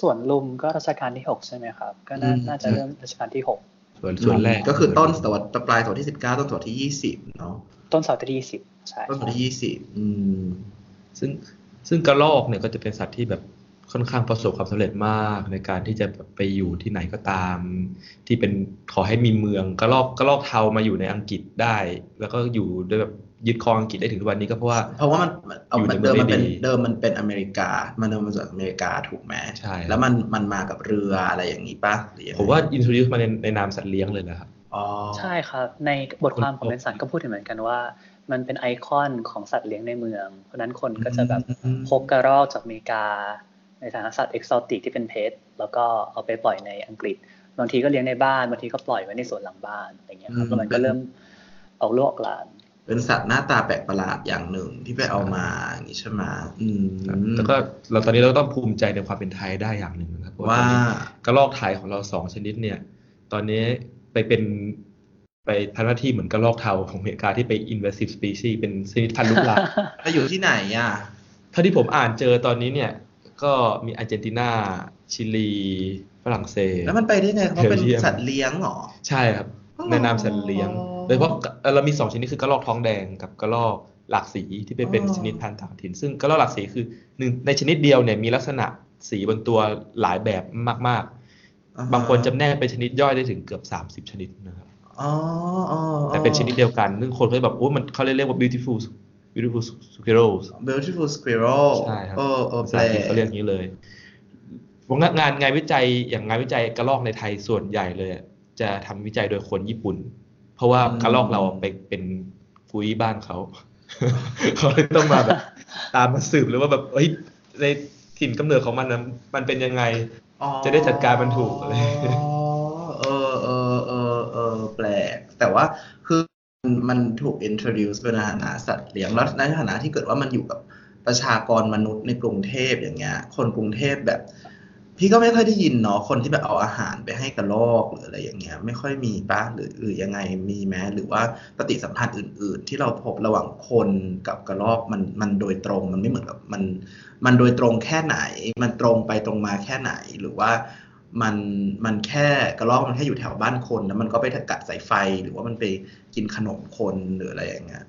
ส่วนลุมก็รัชกาลที่หกใช่ไหมครับก็น่าจะเริ่มรัชกาลที่หกส่วนส่วนแรกก็คือต้นศตวรรษปลายศตวรรษที่สิบเก้าต้นศตวรรษที่ยี่สิบเนาะต้นศตวรรษที่ยี่สิบใช่ต้นศตวรรษที่ยี่สิบอืมซึ่งซึ่งกระรอกเนี่ยก็จะเป็นสัตว์ที่แบบค่อนข้างประสบความสำเร็จมากในการที่จะไปอยู่ที่ไหนก็ตามที่เป็นขอให้มีเมืองกระรอกกระรอกเทามาอยู่ในอังกฤษได้แล้วก็อยู่ด้วยแบบยึดครองอังกฤษได้ถึงวันนี้ก็เพราะว่าเพราะว่ามันเอามันเดิมมันเป็นเดิมมันเป็นอเมริกามันเดิมมาจากอเมริกาถูกไหมใช่แล้วมันมันมากับเรืออะไรอย่างนี้ป่ะผมว่าอินโทรดิวซ์มาในในนามสัตว์เลี้ยงเลยนะครับอ๋อใช่ครับในบทความของเบนสันก็พูดถึงเหมือนกันว่ามันเป็นไอคอนของสัตว์เลี้ยงในเมืองเพราะนั้นคนก็จะแบบพกกระรอกจากอเมริกาในฐานะสัตว์เอกซอติกที่เป็นเพทแล้วก็เอาไปปล่อยในอังกฤษบางทีก็เลี้ยงในบ้านบางทีก็ปล่อยไว้ในสวนหลังบ้านอะไรเงี้ยครับแล้วมันก็เริ่มออกลูกออกหลานเป็นสัตว์หน้าตาแปลกประหลาดอย่างหนึ่งที่ไปเอามาอย่างนี้ใช่ไหมแล้วก็เราตอนนี้เราต้องภูมิใจในความเป็นไทยได้อย่างหนึ่งนะครับว่ากระรอกไทยของเราสองชนิดเนี่ยตอนนี้ไปเป็นไปทำหน้าที่เหมือนกระรอกเทาของอเมริกาที่ไป invasive species เป็นชนิดพันธุ์ลุกลามไปอยู่ที่ไหนอ่ะถ้าที่ผมอ่านเจอตอนนี้เนี่ยก็มีอาร์เจนตินาชิลีฝรั่งเศสแล้วมันไปได้ไงเพราะเป็นสัตว์เลี้ยงหรอใช่ครับแนะนำสัตว์เลี้ยงโดยเฉพาะเรามีสองชนิดคือกระรอกท้องแดงกับกระรอกหลากสีที่เป็นชนิดพันธุ์ต่างถิ่นซึ่งกระรอกหลากสีคือในชนิดเดียวเนี่ยมีลักษณะสีบนตัวหลายแบบมากๆบางคนจำแนกเป็นชนิดย่อยได้ถึงเกือบสามสิบชนิดนะครับแต่เป็นชนิดเดียวกันซึ่งคนก็แบบโอ้มันเขาเรียกว่า beautiful beautiful squirrel beautiful squirrel ใช่ครับภาษาอังกฤษเขาเรียกอย่างนี้เลยงานงานวิจัยอย่างงานวิจัยกระรอกในไทยส่วนใหญ่เลยจะทำวิจัยโดยคนญี่ปุ่นเพราะว่ากระรอกเราไปเป็นกุ้ยบ้านเขาเขาเลยต้องมาแบบตามมาสืบเลยว่าแบบเฮ้ยในถิ่นกำเนิดของมันนะมันเป็นยังไงจะได้จัดการมันถูกอะไรเออเออเออเออแปลกแต่ว่าคือมันถูก introduce เป็นอาหารสัตว์เลี้ยงแล้วในฐานะที่เกิดว่ามันอยู่กับประชากรมนุษย์ในกรุงเทพอย่างเงี้ยคนกรุงเทพแบบพี่ก็ไม่ค่อยได้ยินเนาะคนที่แบบเอาอาหารไปให้กระรอกหรืออะไรอย่างเงี้ยไม่ค่อยมีป่ะหรือหรือยังไงมีไหมหรือว่าปฏิสัมพันธ์อื่นๆที่เราพบระหว่างคนกับกระรอกมันมันโดยตรงมันไม่เหมือนกับมันมันโดยตรงแค่ไหนมันตรงไปตรงมาแค่ไหนหรือว่ามันมันแค่กระรอกมันแค่อยู่แถวบ้านคนแล้วมันก็ไปกัดสายไฟหรือว่ามันไปกินขนมคนหรืออะไรอย่างเงี้ย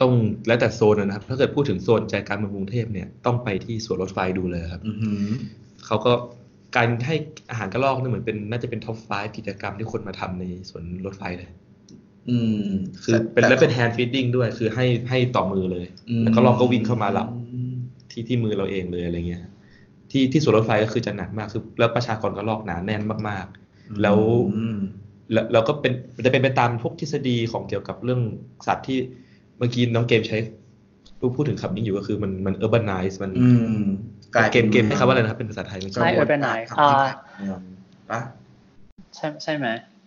ต้องแล้วแต่โซนนะครับถ้าเกิดพูดถึงโซนใจกลางเมืองกรุงเทพเนี่ยต้องไปที่สวนรถไฟดูเลยครับเขาก็การให้อาหารกระรอกนี่เหมือนเป็นน่าจะเป็นท็อปไฟว์กิจกรรมที่คนมาทำในสวนรถไฟเลยอืมคือเป็นและเป็นแฮนด์ฟีดดิ้งด้วยคือให้ให้ต่อมือเลยแล้วกระรอกก็วิ่งเข้ามารับที่ที่มือเราเองเลยอะไรเงี้ยที่ที่สวนรถไฟก็คือจะหนักมากคือแล้วประชากรกระรอกหนาแน่นมากๆแล้วเราก็เป็นจะเป็นไปตามพวกทฤษฎีของเกี่ยวกับเรื่องสัตว์ที่เมื่อกี้น้องเกมใช้พูดถึงคำนี้อยู่ก็คือมันมัน urbanize มันเกมเกมใช้คำว่าอะไรนะครับเป็นภาษาไทยมันก็ใช่ urbanize อ่าป่ะใช่ใช่ไหม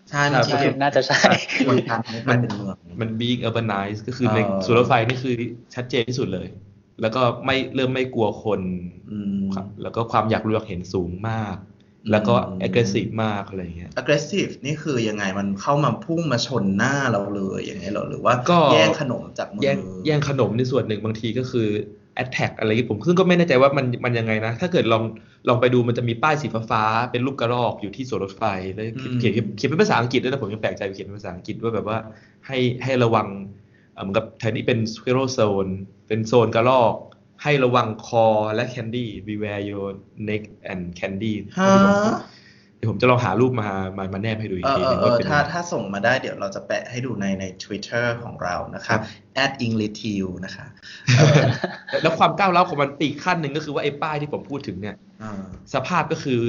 ใช่น่าจะน่าจะใช่มันเป็นเมืองมัน being urbanize ก็คือในสวนรถไฟนี่คือชัดเจนที่สุดเลยแล้วก็ไม่เริ่มไม่กลัวคนแล้วก็ความอยากรู้อยากเห็นสูงมากแล้วก็ aggressive มากอะไรอย่างเงี้ย aggressive นี่คือยังไงมันเข้ามาพุ่งมาชนหน้าเราเลยอย่างเงี้ยหรอหรือว่าแย่งขนมจากมือแย่งแย่งขนมในส่วนหนึ่งบางทีก็คือ attack อะไรอย่างเงี้ยผมซึ่งก็ไม่แน่ใจว่ามันมันยังไงนะถ้าเกิดลองลองไปดูมันจะมีป้ายสีฟ้าเป็นรูปกระรอกอยู่ที่สวนรถไฟแล้วเขียนเขียนเป็นภาษาอังกฤษด้วยนะผมยังแปลกใจเขียนเป็นภาษาอังกฤษว่าแบบว่าให้ให้ระวังเหมือนกับแถวนี้เป็น squirrel zone เป็นโซนกระรอกให้ระวังคอและแคนดี้ beware your neck and candy เดี๋ยวผมจะลองหารูปมามามาแนบให้ดูอีกทีนึงว่าเป็นถ้าถ้าส่งมาได้เดี๋ยวเราจะแปะให้ดูในใน Twitter ของเรานะครับ แอท อิงลิทิว นะคะ แล้วความก้าวร้าวของมันอีกขั้นหนึ่งก็คือว่าไอ้ป้ายที่ผมพูดถึงเนี่ยสภาพก็คือ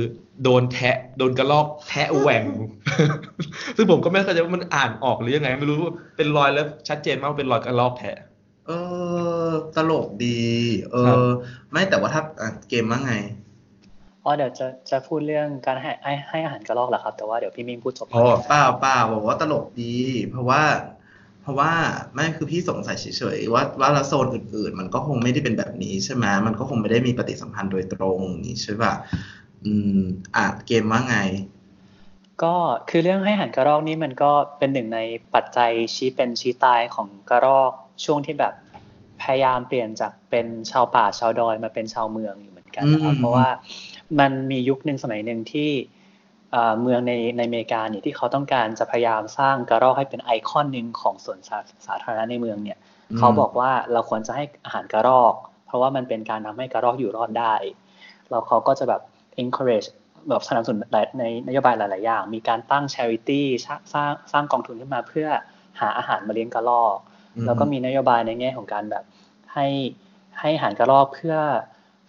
โดนแทะโดนกระรอกแทะแหว่ง ซึ่งผมก็ไม่เข้าใจว่ามันอ่านออกหรือยังไงไม่รู้ว่าเป็นรอยแล้วชัดเจนมากว่าเป็นรอยกระรอกแทะเออตลกดีเออไม่แต่ว่าถ้าเกมว่าไง อ๋อเดี๋ยวจะจะพูดเรื่องการให้ให้อาหารกระรอกเหรอครับแต่ว่าเดี๋ยวพี่มิ่งพูดจบอ๋อเปล่าเปล่าบอกว่าตลกดีเพราะว่าเพราะว่าไม่คือพี่สงสัยเฉยๆว่าว่าละโซนอื่นๆมันก็คงไม่ได้เป็นแบบนี้ใช่ไหมมันก็คงไม่ได้มีปฏิสัมพันธ์โดยตรงนี้ใช่ป่ะอืมอ่ะเกมว่าไงก็คือเรื่องให้อาหารกระรอกนี่มันก็เป็นหนึ่งในปัจจัยชี้เป็นชี้ตายของกระรอกช่วงที่แบบพยายามเปลี่ยนจากเป็นชาวป่าชาวดอยมาเป็นชาวเมืองอยู่เหมือนกันนะครับเพราะว่ามันมียุคนึงสมัยนึงที่เมืองในในอเมริกาเนี่ยที่เขาต้องการจะพยายามสร้างกระรอกให้เป็นไอคอนนึงของสวนสาธารณะในเมืองเนี่ยเขาบอกว่าเราควรจะให้อาหารกระรอกเพราะว่ามันเป็นการทำให้กระรอกอยู่รอดได้แล้วเขาก็จะแบบ encourage แบบสนับสนุนในนโยบายหลายๆอย่างมีการตั้ง charity สร้างสร้างกองทุนขึ้นมาเพื่อหาอาหารมาเลี้ยงกระรอกแล้วก็มีนโยบายในแง่ของการแบบให้ให้อาหารกระรอกเพื่อ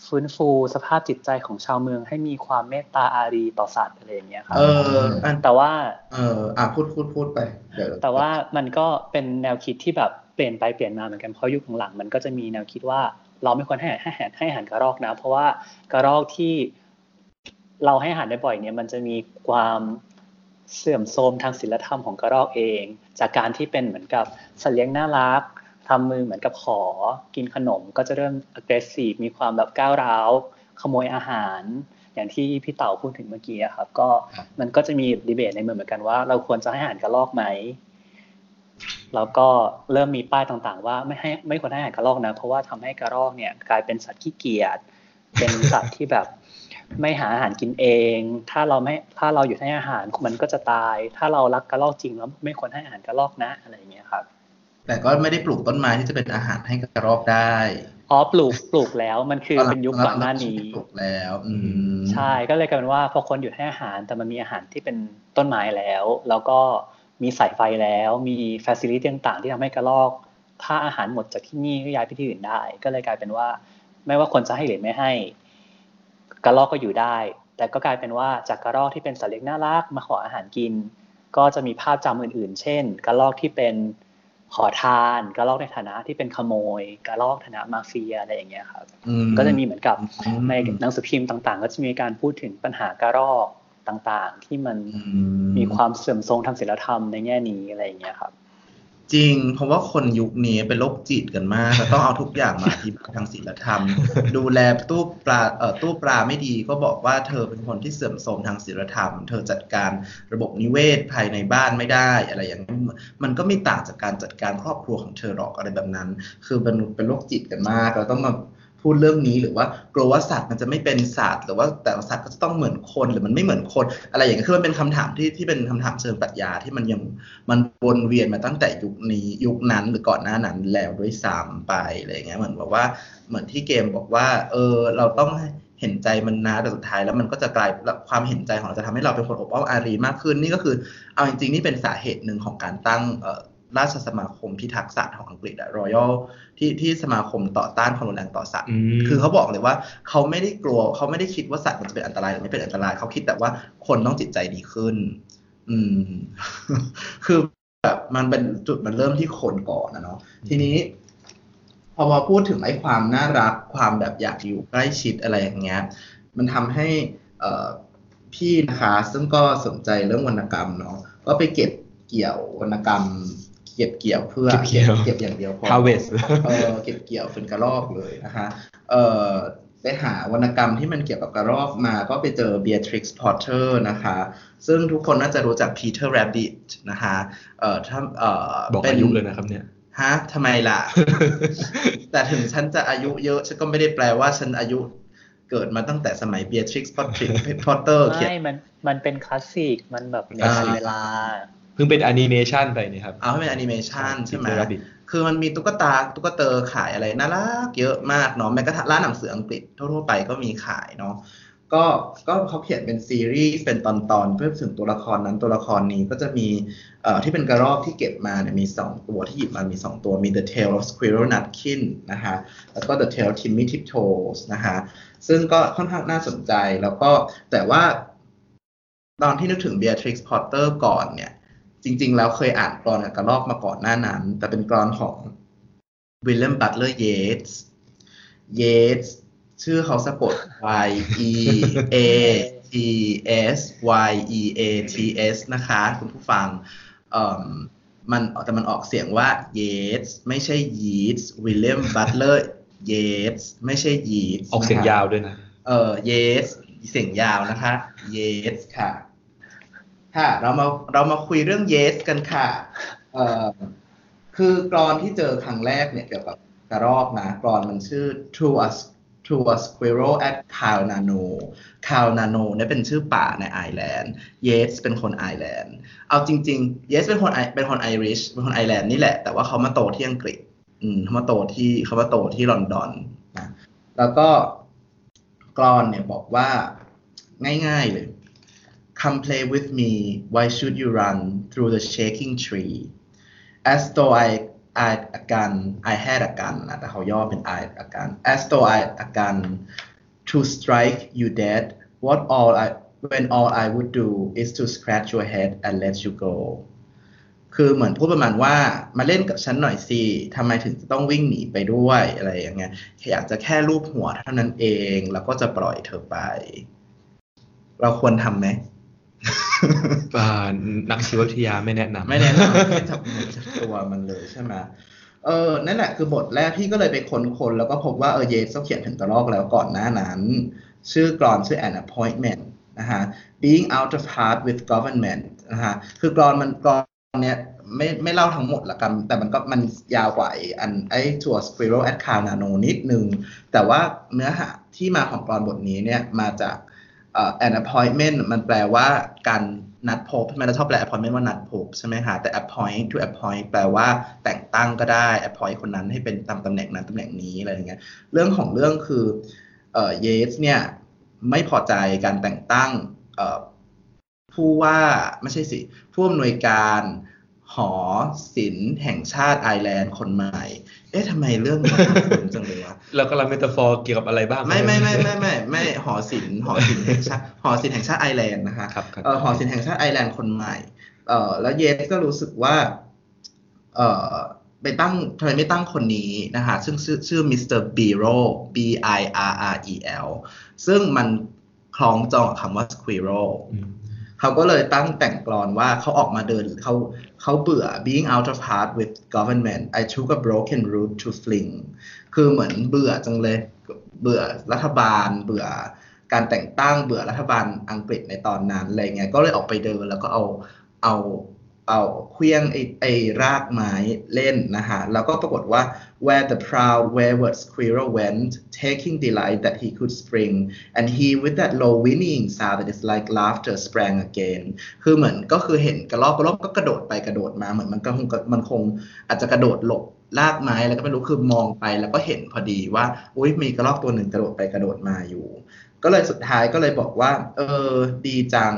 ฟื้นฟูสภาพจิตใจของชาวเมืองให้มีความเมตตาอารีต่อสัตว์อะไรอย่างเงี้ยครับเออแต่ว่าเอออ่ะพูดพูดพูดไปแต่ว่ามันก็เป็นแนวคิดที่แบบเปลี่ยนไปเปลี่ยนมาเหมือนกันเพราะยุคหลังๆมันก็จะมีแนวคิดว่าเราไม่ควรให้ให้ให้อาหารกระรอกนะเพราะว่ากระรอกที่เราให้อาหารบ่อยๆเนี่ยมันจะมีความเสื่อมโทรมทางศีลธรรมของกระรอกเองจากการที่เป็นเหมือนกับสัตว์เลี้ยงน่ารักทำมือเหมือนกับขอกินขนมก็จะเริ่ม aggressive มีความแบบก้าวร้าวขโมยอาหารอย่างที่พี่เต่าพูดถึงเมื่อกี้ครับก็มันก็จะมีดีเบตในเมืองเหมือนกันว่าเราควรจะให้อาหารกระรอกไหมแล้วก็เริ่มมีป้ายต่างๆว่าไม่ให้ไม่ควรให้อาหารกระรอกนะเพราะว่าทำให้กระรอกเนี่ยกลายเป็นสัตว์ขี้เกียจเป็นสัตว์ที่แบบไม่หาอาหารกินเองถ้าเราไม่ถ้าเราหยุดให้อาหารมันก็จะตายถ้าเรารักกระรอกจริงแล้วไม่ควรให้อาหารกระรอกนะอะไรอย่างเงี้ยครับแต่ก็ไม่ได้ปลูกต้นไม้ที่จะเป็นอาหารให้กระรอกได้อ๋อปลูกปลูกแล้วมันคือเป็นยุคก่อนหน้านี้ปลูกแล้วอืมใช่ก็เลยกลายเป็นว่าพอคนหยุดให้อาหารแต่มันมีอาหารที่เป็นต้นไม้แล้วแล้วก็มีสายไฟแล้วมีแฟซิลิตี้ต่างๆที่ทำให้กระรอกถ้าอาหารหมดจากที่นี่ก็ย้ายไปที่อื่นได้ก็เลยกลายเป็นว่าไม่ว่าคนจะให้หรือไม่ให้กระรอกก็อยู่ได้แต่ก็กลายเป็นว่าจากกระรอกที่เป็นสัตว์เลี้ยงน่ารักมาขออาหารกินก็จะมีภาพจำอื่นๆเช่นกระรอกที่เป็นขอทานกระรอกในฐานะที่เป็นขโมยกระรอกฐานะมาเฟียอะไรอย่างเงี้ยครับก็จะมีเหมือนกับในหนังสือพิมพ์ต่างๆก็จะมีการพูดถึงปัญหากระรอกต่างๆที่มันมีความเสื่อมโทรมทางศีลธรรมในแง่นี้อะไรอย่างเงี้ยครับจริงเพราะว่าคนยุคนี้เป็นโรคจิตกันมากต้องเอาทุกอย่างมาที่ทางศีลธรรมดูแลตู้ปลาเอ่อตู้ปลาไม่ดีก็บอกว่าเธอเป็นคนที่เสื่อมโทรมทางศีลธรรมเธอจัดการระบบนิเวศภายในบ้านไม่ได้อะไรอย่างนี้มันก็ไม่ต่างจากการจัดการครอบครัวของเธอหรอกอะไรแบบนั้นคือมันเป็นโรคจิตกันมากเราต้องมาพูดเรื่องนี้หรือว่ากลัวว่าสัตว์มันจะไม่เป็นสัตว์หรือว่าแต่สัตว์ก็จะต้องเหมือนคนหรือมันไม่เหมือนคนอะไรอย่างเงี้ยคือมันเป็นคำถามที่ที่เป็นคำถามเชิงปรัชญาที่มันยังมันวนเวียนมาตั้งแต่ยุคนี้ยุคนั้นหรือก่อนหน้านั้นแล้วด้วยซ้ำไปอะไรอย่างเงี้ยเหมือนแบบว่าเหมือนที่เกมบอกว่าเออเราต้องเห็นใจมันนะแต่สุดท้ายแล้วมันก็จะกลายความเห็นใจของเราจะทำให้เราเป็นคนอบอ้อมอารีมากขึ้นนี่ก็คือเอาจริงๆนี่เป็นสาเหตุหนึ่งของการตั้งราชสมาคมพิทักษ์สัตว์ของอังกฤษอะ Royal ที่ที่สมาคมต่อต้านความรุนแรงต่อสัตว์คือเขาบอกเลยว่าเขาไม่ได้กลัวเขาไม่ได้คิดว่าสัตว์มันจะเป็นอันตรายหรือไม่เป็นอันตรายเขาคิดแต่ว่าคนต้องจิตใจดีขึ้นอืม คือแบบมันเป็นจุดมันเริ่มที่คนก่อนนะเนาะทีนี้พอมาพูดถึงไอ้ความน่ารักความแบบอยากอยู่ใกล้ชิดอะไรอย่างเงี้ยมันทำให้พี่นะคะซึ่งก็สนใจเรื่องวรรณกรรมเนาะก็ไปเก็บเกี่ยววรรณกรรมเก็บเกี่ยวเพื่อเก็บอย่างเดียวพอ harvest เออเก็บเกี่ยวเป็นกระรอกเลยนะคะเอ่อไปหาวรรณกรรมที่มันเกี่ยวกับกระรอกมาก็ไปเจอ Beatrix Potter นะคะซึ่งทุกคนน่าจะรู้จัก Peter Rabbit นะคะเอ่อถ้าเอ่อบอกอายุเลยนะครับเนี่ยฮะทำไมล่ะ แต่ถึงฉันจะอายุเยอะฉันก็ไม่ได้แปลว่าฉันอายุเกิดมาตั้งแต่สมัย Beatrix Potter เขียนไม่มันมันเป็นคลาสสิกมันแบบในเวลาเพิ่งเป็นแอนิเมชันไปนี่ครับเอาให้เป็นแอนิเมชันใช่ไหมคือมันมีตุ๊กตาตุ๊กเตอขายอะไรน่ารักเยอะมากเนาะแม้กระทั่งร้านหนังสืออังกฤษทั่วๆไปก็มีขายเนาะก็ก็เขาเขียนเป็นซีรีส์เป็นตอนๆเพื่อถึงตัวละครนั้นตัวละครนี้ก็จะมีเอ่อที่เป็นกระรอกที่เก็บมาเนี่ยมีสองตัวที่หยิบมามีสองตัวมี The Tale of Squirrel Nutkin นะฮะแล้วก็ The Tale of Timmy Tiptoes นะฮะซึ่งก็ค่อนข้างน่าสนใจแล้วก็แต่ว่าตอนที่นึกถึง Beatrix Potter ก่อนเนี่ยจริงๆแล้วเคยอ่านกลอนกับกระรอกมาก่อนหน้านั้นแต่เป็นกลอนของวิลเลียมบัตเลอร์เยตส์เยตส์ ชื่อเขาสะกด Y E A T S Y E A T S นะคะคุณผู้ฟังมันแต่มันออกเสียงว่า Yates ไม่ใช่ Yeats William Butler Yates ไม่ใช่ Yeats ออกเสียงยาวด้วยนะเออ Yates เสียงยาวนะคะ Yates ค่ะค่ะเรามาเรามาคุยเรื่อง Yates กันค่ะเอ่อคือกรอนที่เจอครั้งแรกเนี่ยเกี่ยวกับกระรอกนะกรอนมันชื่อ To a To a Squirrel at Kyle na no Kyle na no เนี่ยเป็นชื่อป่าในไอร์แลนด์ Yates เป็นคนไอร์แลนด์เอาจริงๆ Yates เป็นคนเป็นคนไอริชเป็นคนไอร์แลนด์นี่แหละแต่ว่าเขามาโตที่อังกฤษอืมเขามาโตที่เขามาโตที่ลอนดอนนะแล้วก็กรอนเนี่ยบอกว่าง่ายๆเลย Come play with me why should you run through the shaking tree As though I I อาการ I had อาการนะแต่เขาย่อเป็น I อาการ As though I อาการ To strike you dead What all I When all I would do is to scratch your head and let you go คือเหมือนพูดประมาณว่ามาเล่นกับฉันหน่อยสิทำไมถึงจะต้องวิ่งหนีไปด้วยอะไรอย่างเงี้ยอยากจะแค่ลูบหัวเท่านั้นเองแล้วก็จะปล่อยเธอไปเราควรทำไหมนักชีววิทยาไม่แนะนำไม่แนะนำไม่จับตัวมันเลยใช่ไหมเออนั่นแหละคือบทแรกพี่ก็เลยไปค้นๆแล้วก็พบว่าเออเยสเขาเขียนถึงกระรอกแล้วก่อนหน้านั้นชื่อกรอนชื่อ An Appointment นะคะ Being Out of Heart with Government นะคะคือกรอนมันกรอนเนี้ยไม่ไม่เล่าทั้งหมดละกันแต่มันก็มันยาวกว่าอันไอ้ To a Squirrel at Kyle na no นิดนึงแต่ว่าเนื้อหาที่มาของกรอนบทนี้เนี่ยมาจากUh, an appointment มันแปลว่าการนัดพบใช่ไหมเราชอบแปล appointment ว่านัดพบใช่ไหมคะแต่ appoint to appoint แปลว่าแต่งตั้งก็ได้ appoint คนนั้นให้เป็นตามตำแหน่งนั้นตำแหน่งนี้อะไรอย่างเงี้ยเรื่องของเรื่องคือเอ่อ Yates เนี่ยไม่พอใจการแต่งตั้งเอ่อผู้ว่าไม่ใช่สิผู้อำนวยการหอศิลป์แห่งชาติไอร์แลนด์คนใหม่เอ๊ะทำไมเรื่องนี้มันจังเลยวะเรากำลังเมตาฟอร์เกี่ยวกับอะไรบ้างไม่ไม่ไม่ไม่ไม่ไม่หอศิลป์หอศิลป์แห่งชาติหอศิลป์แห่งชาติไอร์แลนด์นะคะเอ่อหอศิลป์แห่งชาติไอร์แลนด์คนใหม่เอ่อแล้วเยสก็รู้สึกว่าเอ่อไปตั้งทำไมไม่ตั้งคนนี้นะคะซึ่งชื่อชื่อมิสเตอร์บีโร่ B I R R E L ซึ่งมันคล้องจองกับคำว่า Squirrelเขาก็เลยตั้งแต่งกลอนว่าเขาออกมาเดินเขาเขาเบื่อ being out of heart with government I took a broken route to fling คือเหมือนเบื่อจังเลยเบื่อรัฐบาลเบื่อการแต่งตั้งเบื่อรัฐบาลอังกฤษในตอนนั้นอะไรเงี้ยก็เลยออกไปเดินแล้วก็เอาเอาเอาเคลี้ยงไอ้ไอ้รากไม้เล่นนะฮะแล้วก็ปรากฏว่า where the proud wayward squirrel went taking delight that he could spring and he with that low whinnying sound that is like laughter sprang again คือเหมือนก็คือเห็นกระรอกกระรอกก็กระโดดไปกระโดดมาเหมือนมันก็คงมันคงอาจจะกระโดดหลบรากไม้แล้วก็ไม่รู้คือมองไปแล้วก็เห็นพอดีว่าอุ๊ยมีกระรอกตัวหนึ่งกระโดดไปกระโดดมาอยู่ก็เลยสุดท้ายก็เลยบอกว่าเออดีจัง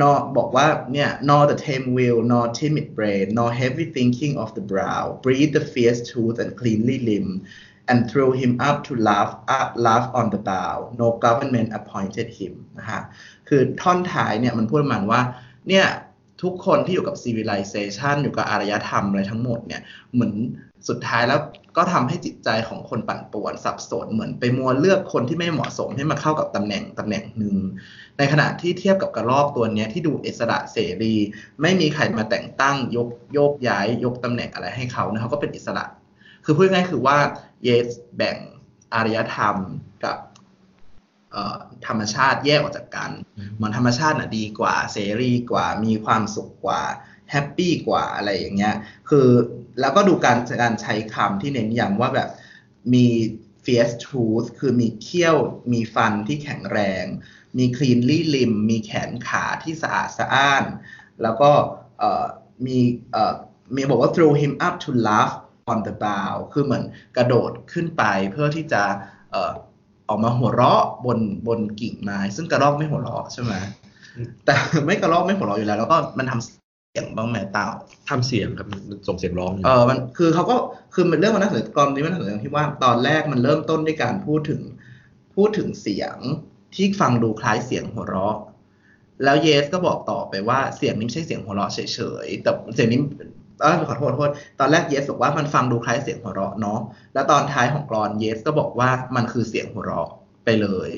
Nor บอกว่าเนี่ย nor the tame will nor timid brain nor heavy thinking of the brow breathe the fierce tooth and cleanly limb and throw him up to laugh up laugh on the bow no government appointed him นะฮะคือท่อนท้ายเนี่ยมันพูดประมาณว่าเนี่ยทุกคนที่อยู่กับ civilization อยู่กับอารยธรรมอะไรทั้งหมดเนี่ยเหมือนสุดท้ายแล้วก็ทำให้จิตใจของคนปั่นป่วนสับสนเหมือนไปมัวเลือกคนที่ไม่เหมาะสมให้มาเข้ากับตำแหน่งตำแหน่งหนึ่งในขณะที่เทียบกับกระรอกตัวนี้ที่ดูอิสระเสรีไม่มีใครมาแต่งตั้งยกโยกย้ายยกตำแหน่งอะไรให้เขานะเขาก็เป็นอิสระคือพูดง่ายคือว่าเยสแบ่งอารยธรรมกับธรรมชาติแยกออกจากกันเหมือนธรรมชาติน่ะดีกว่าเสรีกว่ามีความสุขกว่าแฮปปี้กว่าอะไรอย่างเงี้ยคือแล้วก็ดูการการใช้คำที่เน้นย้ำว่าแบบมี fierce tooth คือมีเขี้ยวมีฟันที่แข็งแรงมี cleanly limb มีแขนขาที่สะอาดสะอ้านแล้วก็มีมีบอกว่า throw him up to laugh on the bough คือเหมือนกระโดดขึ้นไปเพื่อที่จะออกมาหัวเราะบนบนกิ่งไม้ซึ่งกระรอกไม่หัวเราะใช่ไหมแต่ไม่กระรอกไม่หัวเราะอยู่แล้วแล้วก็มันทำเสียงบ้างแม่เต่าทำเสียงครับส่งเสียงร้องเออมันคือเขาก็คือมันเรื่องมันน่าสนใจกรณีมันน่าสนใจที่ว่าตอนแรกมันเริ่มต้นด้วยการพูดถึงพูดถึงเสียงที่ฟังดูคล้ายเสียงหัวเราะแล้วเยสก็บอกต่อไปว่าเสียงนี้ไม่ใช่เสียงหัวเราะเฉยๆแต่เสียงนี้ เออขอโทษโทษตอนแรกเยสบอกว่ามันฟังดูคล้ายเสียงหัวเราะเนาะแล้วตอนท้ายของกลอนเยสก็บอกว่ามันคือเสียงหัวเราะไปเลย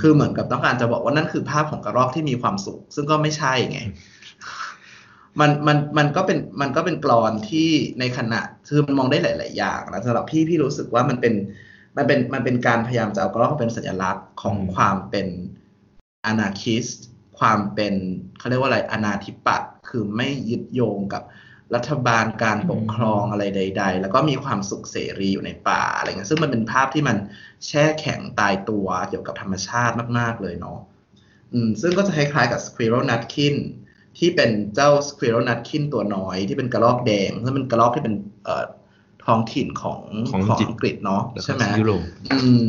คือเหมือนกับต้องการจะบอกว่านั่นคือภาพของกระรอกที่มีความสุขซึ่งก็ไม่ใช่ไงมันมันมันก็เป็นมันก็เป็นกลอนที่ในขณะคือมันมองได้หลายๆอย่างนะสำหรับพี่พี่รู้สึกว่ามันเป็นมันเป็นมันเป็นการพยายามจะเอากระรอกเป็นสัญลักษณ์ของความเป็นอนาคิสต์ความเป็นเขาเรียกว่าอะไรอนาธิปัตย์คือไม่ยึดโยงกับรัฐบาลการปกครองอะไรใดๆแล้วก็มีความสุขเสรีอยู่ในป่าอะไรเงี้ยซึ่งมันเป็นภาพที่มันแช่แข็งตายตัวเกี่ยวกับธรรมชาติมากๆเลยเนาะอืมซึ่งก็จะคล้ายๆกับ Squirrel Nutkin ที่เป็นเจ้า Squirrel Nutkin ตัวน้อยที่เป็นกระรอกแดงซึ่งเป็นกระรอกที่เป็นเอ่อท้องถิ่นของของอังกฤษเนาะใช่มั้ยอืม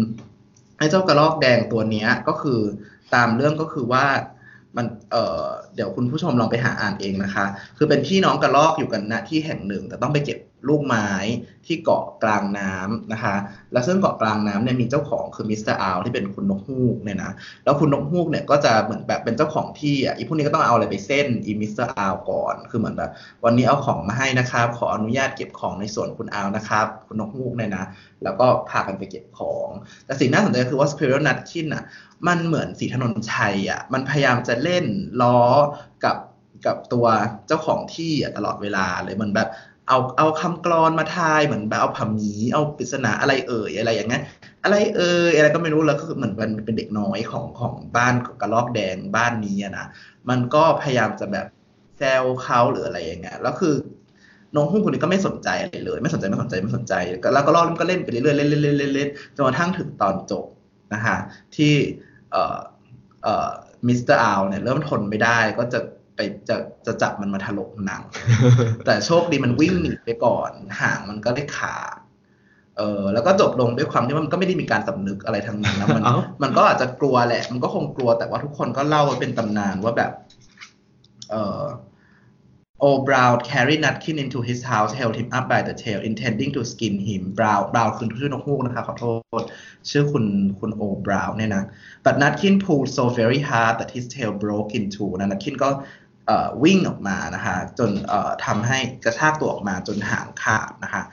ไอ้เจ้ากระรอกแดงตัวเนี้ยก็คือตามเรื่องก็คือว่ามันเอ่อเดี๋ยวคุณผู้ชมลองไปหาอ่านเองนะคะคือเป็นพี่น้องกระรอกอยู่กันณที่แห่งหนึ่งแต่ต้องไปเก็บลูกไม้ที่เกาะกลางน้ำนะคะและซึ่งเกาะกลางน้ำเนี่ยมีเจ้าของคือมิสเตอร์อัลที่เป็นคุณนกฮูกเนี่ยนะแล้วคุณนกฮูกเนี่ยก็จะเหมือนแบบเป็นเจ้าของที่อ่ะอีพวกนี้ก็ต้องเอาอะไรไปเส้นอีมิสเตอร์อัลก่อนคือเหมือนแบบวันนี้เอาของมาให้นะครับขออนุญาตเก็บของในส่วนคุณอัลนะครับคุณนกฮูกเนี่ยนะแล้วก็พากันไปเก็บของแต่สิ่งน่าสนใจคือว่า Squirrel Nutkin น่ะมันเหมือนศรีถนนชัยอ่ะมันพยายามจะเล่นล้อกับกับตัวเจ้าของที่อ่ะตลอดเวลาเลยเหมือนแบบเอาเอาคำกลอนมาทายเหมือนแบบเอาผาหมีเอาปริศนาอะไรเอ่ยอะไรอย่างเงี้ยอะไรเอ่ยอะไรก็ไม่รู้แล้วก็คือเหมือนมันเป็นเด็กน้อยของของบ้านกระรอกแดงบ้านนี้นะมันก็พยายามจะแบบแซวเขาหรืออะไรอย่างเงี้ยแล้วคือน้องฮู้คนนี้ก็ไม่สนใจอะไรเลยไม่สนใจไม่สนใจไม่สนใจแล้วก็รอดก็เล่นไปเรื่อยๆเล่นเล่นเล่นเล่นเล่นจนกระทั่งถึงตอนจบนะฮะที่เอ่อเอ่อมิสเตอร์อัลเนี่ยเริ่มทนไม่ได้ก็จะไปจะจะจับมันมาถลกหนังแต่โชคดีมันวิ่งหนีไปก่อนหางมันก็ได้ขาดเออแล้วก็จบลงด้วยความที่มันก็ไม่ได้มีการสำนึกอะไรทั้งนั้นแล้วมัน มันก็อาจจะกลัวแหละมันก็คงกลัวแต่ว่าทุกคนก็เล่าเป็นตำนานว่าแบบเออ O Brown carried Nutkin into his house held him up by the tail intending to skin him Brown Brown คือชื่อนกฮูกนะคะขอโทษชื่อคุณคุณ O Brown เนี่ยนะ but Nutkin pulled so very hard that his tail broke in two นะ Nutkin ก็วิ่งออกมานะคะจนทำให้กระชากตัวออกมาจนหางขาดนะคะ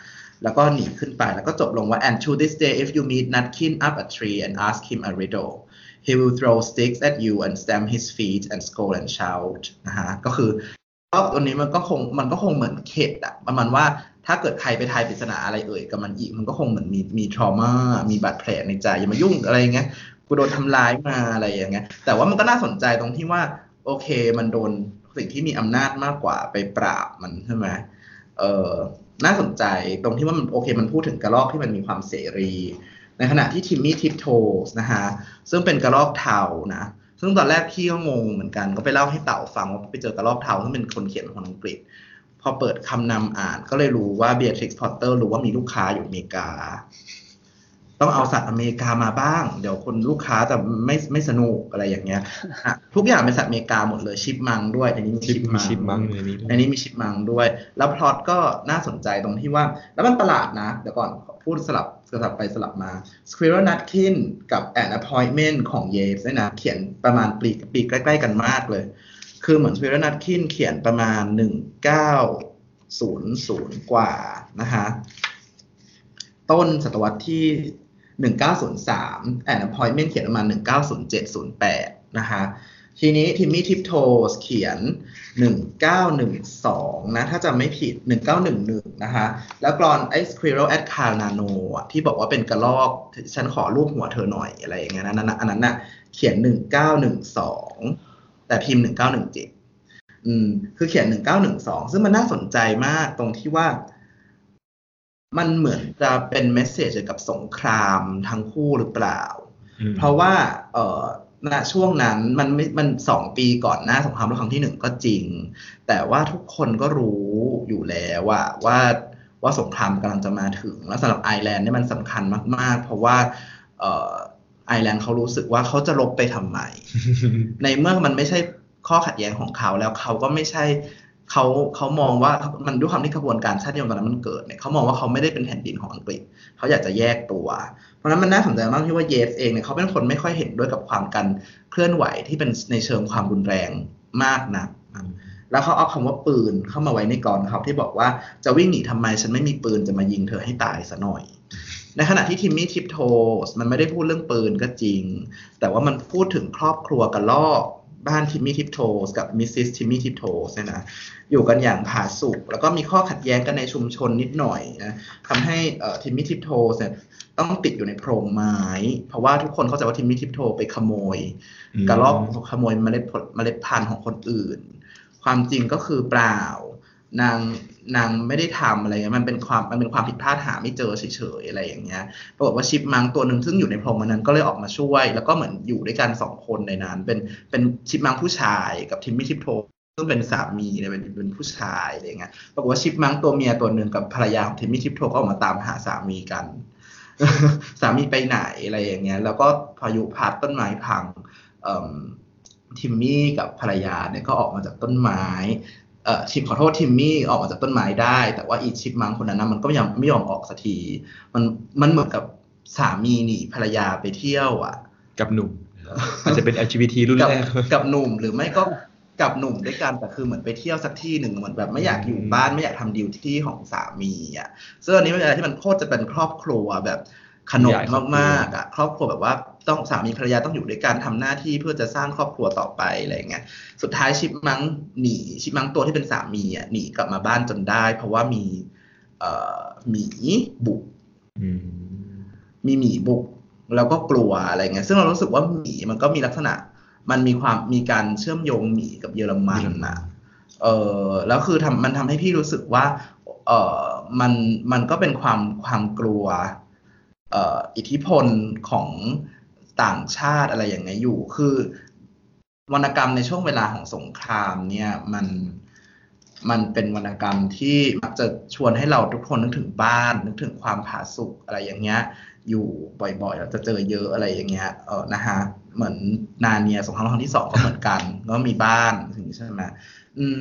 แล้วก็หนีขึ้นไปแล้วก็จบลงว่า and to this day if you meet Nutkin up a tree and ask him a riddle he will throw sticks at you and stamp his feet and scold and shout นะคะก็คือรอบตัวนี้มันก็คงมันก็คงเหมือนเข็ดอะประมาณว่าถ้าเกิดใครไปทายปริศนาอะไรเอ่ยกับมันอีกมันก็คงเหมือนมีมี trauma มีบาดแผลในใจอย่ามายุ่งอะไรอย่างเงี้ยกูโดนทำร้ายมาอะไรอย่างเงี้ยแต่ว่ามันก็น่าสนใจตรงที่ว่าโอเคมันโดนสิ่งที่มีอำนาจมากกว่าไปปราบมันใช่ไหมเออน่าสนใจตรงที่ว่ามันโอเคมันพูดถึงกระรอกที่มันมีความเสรีในขณะที่ทิมมี่ทิปโทสนะฮะซึ่งเป็นกระรอกเทานะซึ่งตอนแรกพี่ก็งงเหมือนกันก็ไปเล่าให้เต่าฟังว่าไปเจอกระรอกเทาซึ่งเป็นคนเขียนของอังกฤษพอเปิดคำนำอ่านก็เลยรู้ว่าเบียทริกซ์พอตเตอร์รู้ว่ามีลูกค้าอยู่อเมริกาต้องเอาสัตว์อเมริกามาบ้างเดี๋ยวคนลูกค้าจะไม่ไม่สนุกอะไรอย่างเงี้ยทุกอย่างเป็นสัตว์อเมริกาหมดเลยชิปมังด้วยอันนี้มีชิปมังอันนี้มีชิปมังด้วยแล้วพล็อตก็น่าสนใจตรงที่ว่าแล้วมันประหลาดนะเดี๋ยวก่อนพูดสลับสลับไปสลับมา Squirrel Nutkin กับ An Appointment ของ Yates เนี่ยนะเขียนประมาณปีปีใกล้ๆกันมากเลยคือเหมือน Squirrel Nutkin เขียนประมาณหนึ่งพันเก้าร้อยกว่านะฮะต้นศตวรรษที่หนึ่งพันเก้าร้อยสาม An Appointment เขียนประมาณหนึ่งพันเก้าร้อยเจ็ด ศูนย์แปดนะคะทีนี้ Timmy Tiptoes เขียนหนึ่งพันเก้าร้อยสิบสองนะถ้าจำไม่ผิดหนึ่งพันเก้าร้อยสิบเอ็ดนะคะแล้วกลอนไอ้ Squirrel at Kyle na no ที่บอกว่าเป็นกระรอกฉันขอรูปหัวเธอหน่อยอะไรอย่างเงี้ยนะอันนั้นน่ะเขียนหนึ่งพันเก้าร้อยสิบสองแต่พิมพ์หนึ่งพันเก้าร้อยสิบเจ็ดอืมคือเขียนหนึ่งพันเก้าร้อยสิบสองซึ่งมันน่าสนใจมากตรงที่ว่ามันเหมือนจะเป็นเมสเสจเกี่ยวกับสงครามทั้งคู่หรือเปล่าเพราะว่าเอ่อณช่วงนั้นมันไม่มันสองปีก่อนหน้าสงครามโลกครั้งที่หนึ่งก็จริงแต่ว่าทุกคนก็รู้อยู่แล้วว่าว่าว่าสงครามกำลังจะมาถึงแล้วสำหรับไอร์แลนด์เนี่ยมันสำคัญมากๆเพราะว่าเอ่อไอร์แลนด์เขารู้สึกว่าเขาจะลบไปทำไม ในเมื่อมันไม่ใช่ข้อขัดแย้งของเขาแล้วเขาก็ไม่ใช่เขาเขามองว่ามันด้วยความที่กระบวนการชาตินิยมตอนนั้นมันเกิดเนี่ยเขามองว่าเขาไม่ได้เป็นแผ่นดินของอังกฤษเขาอยากจะแยกตัวเพราะนั้นมันน่าสนใจมากที่ว่าเยสเองเนี่ยเขาเป็นคนไม่ค่อยเห็นด้วยกับความการเคลื่อนไหวที่เป็นในเชิงความรุนแรงมากนัก แล้วเขาเอาคำว่าปืนเข้ามาไว้ในกรเขาที่บอกว่าจะวิ่งหนีทำไมฉันไม่มีปืนจะมายิงเธอให้ตายซะหน่อยในขณะที่ทิมมี่ทิปโทสมันไม่ได้พูดเรื่องปืนก็จริงแต่ว่ามันพูดถึงครอบครัวกระลอกบ้านทิมมี่ทิปโทสกับมิสซิสทิมมี่ทิปโทสเนี่ยนะอยู่กันอย่างผาสุกแล้วก็มีข้อขัดแย้งกันในชุมชนนิดหน่อยนะทำให้ทิมมี่ทิปโทสเนี่ยต้องติดอยู่ในโพรงไม้เพราะว่าทุกคนเข้าใจว่าทิมมี่ทิปโทไปขโมยกระลอกขโมยเมล็ดเมล็ดพันธุ์ของคนอื่นความจริงก็คือเปล่านางนางไม่ได้ทำอะไรเงี้ยมันเป็นความมันเป็นความผิดพลาดหาไม่เจอเฉยๆอะไรอย่างเงี้ยปรากฏว่าชิปมังตัวหนึ่งซึ่งอยู่ในโพรงนั้นก็เลยออกมาช่วยแล้วก็เหมือนอยู่ด้วยกันสองคนในนั้นเป็นเป็นชิปมังผู้ชายกับทิมมี่ทิปโทซึ่งเป็นสามีเนี่ยเป็นเป็นผู้ชายอะไรเงี้ยปรากฏว่าชิปมังตัวเมียตัวหนึ่งกับภรรยาของทิมมี่ทิปโทก็ออกมาตามหาสามีกันสามีไปไหนอะไรอย่างเงี้ยแล้วก็พายุพัดต้นไม้พังทิมมี่กับภรรยาเนี่ยก็ออกมาจากต้นไม้ชิปขอโทษทิมมี่ออกมาจากต้นไม้ได้แต่ว่าอีชิปมังคนนั้นมันก็ยังไม่ยอมออกสักทีมันมันเหมือนกับสามีหนีภรรยาไปเที่ยวอ่ะกับหนุ่ม อาจจะเป็น แอล จี บี ที รุ่นแรก กับหนุ่มหรือไม่ก็กับหนุ่มด้วยกันแต่คือเหมือนไปเที่ยวสักที่หนึ่งเหมือนแบบไม่อยากอยู่บ้านไม่อยากทำดิวที่ของสามีอ่ะซึ่งอันนี้เป็นอะไรที่มันโคตรจะเป็นครอบครัวแบบขนมมากๆอ่ะครอบครัวแบบว่าต้องสามีภรรยาต้องอยู่ด้วยกันทำหน้าที่เพื่อจะสร้างครอบครัวต่อไปอะไรเงี้ยสุดท้ายชิปมังหนีชิปมังตัวที่เป็นสามีอ่ะหนีกลับมาบ้านจนได้เพราะว่ามีเอ่อหมีบุกมีหมีบุกแล้วก็กลัวอะไรเงี้ยซึ่งเรารู้สึกว่าหมีมันก็มีลักษณะมันมีความมีการเชื่อมโยงหมีกับเยอรมันอ่ะเออแล้วคือทำมันทำให้พี่รู้สึกว่าเออมันมันก็เป็นความความกลัวเอ่ออิทธิพลของต่างชาติอะไรอย่างเงี้ยอยู่คือวรรณกรรมในช่วงเวลาของสงครามเนี่ยมันมันเป็นวรรณกรรมที่มักจะชวนให้เราทุกคนนึกถึงบ้านนึกถึงความผาสุกอะไรอย่างเงี้ยอยู่บ่อยๆเราจะเจอเยอะอะไรอย่างเงี้ยเออนะฮะเหมือนนาเนียสงครามโลกครั้งที่สองก็เหมือนกันก็มีบ้านถึงใช่ไหม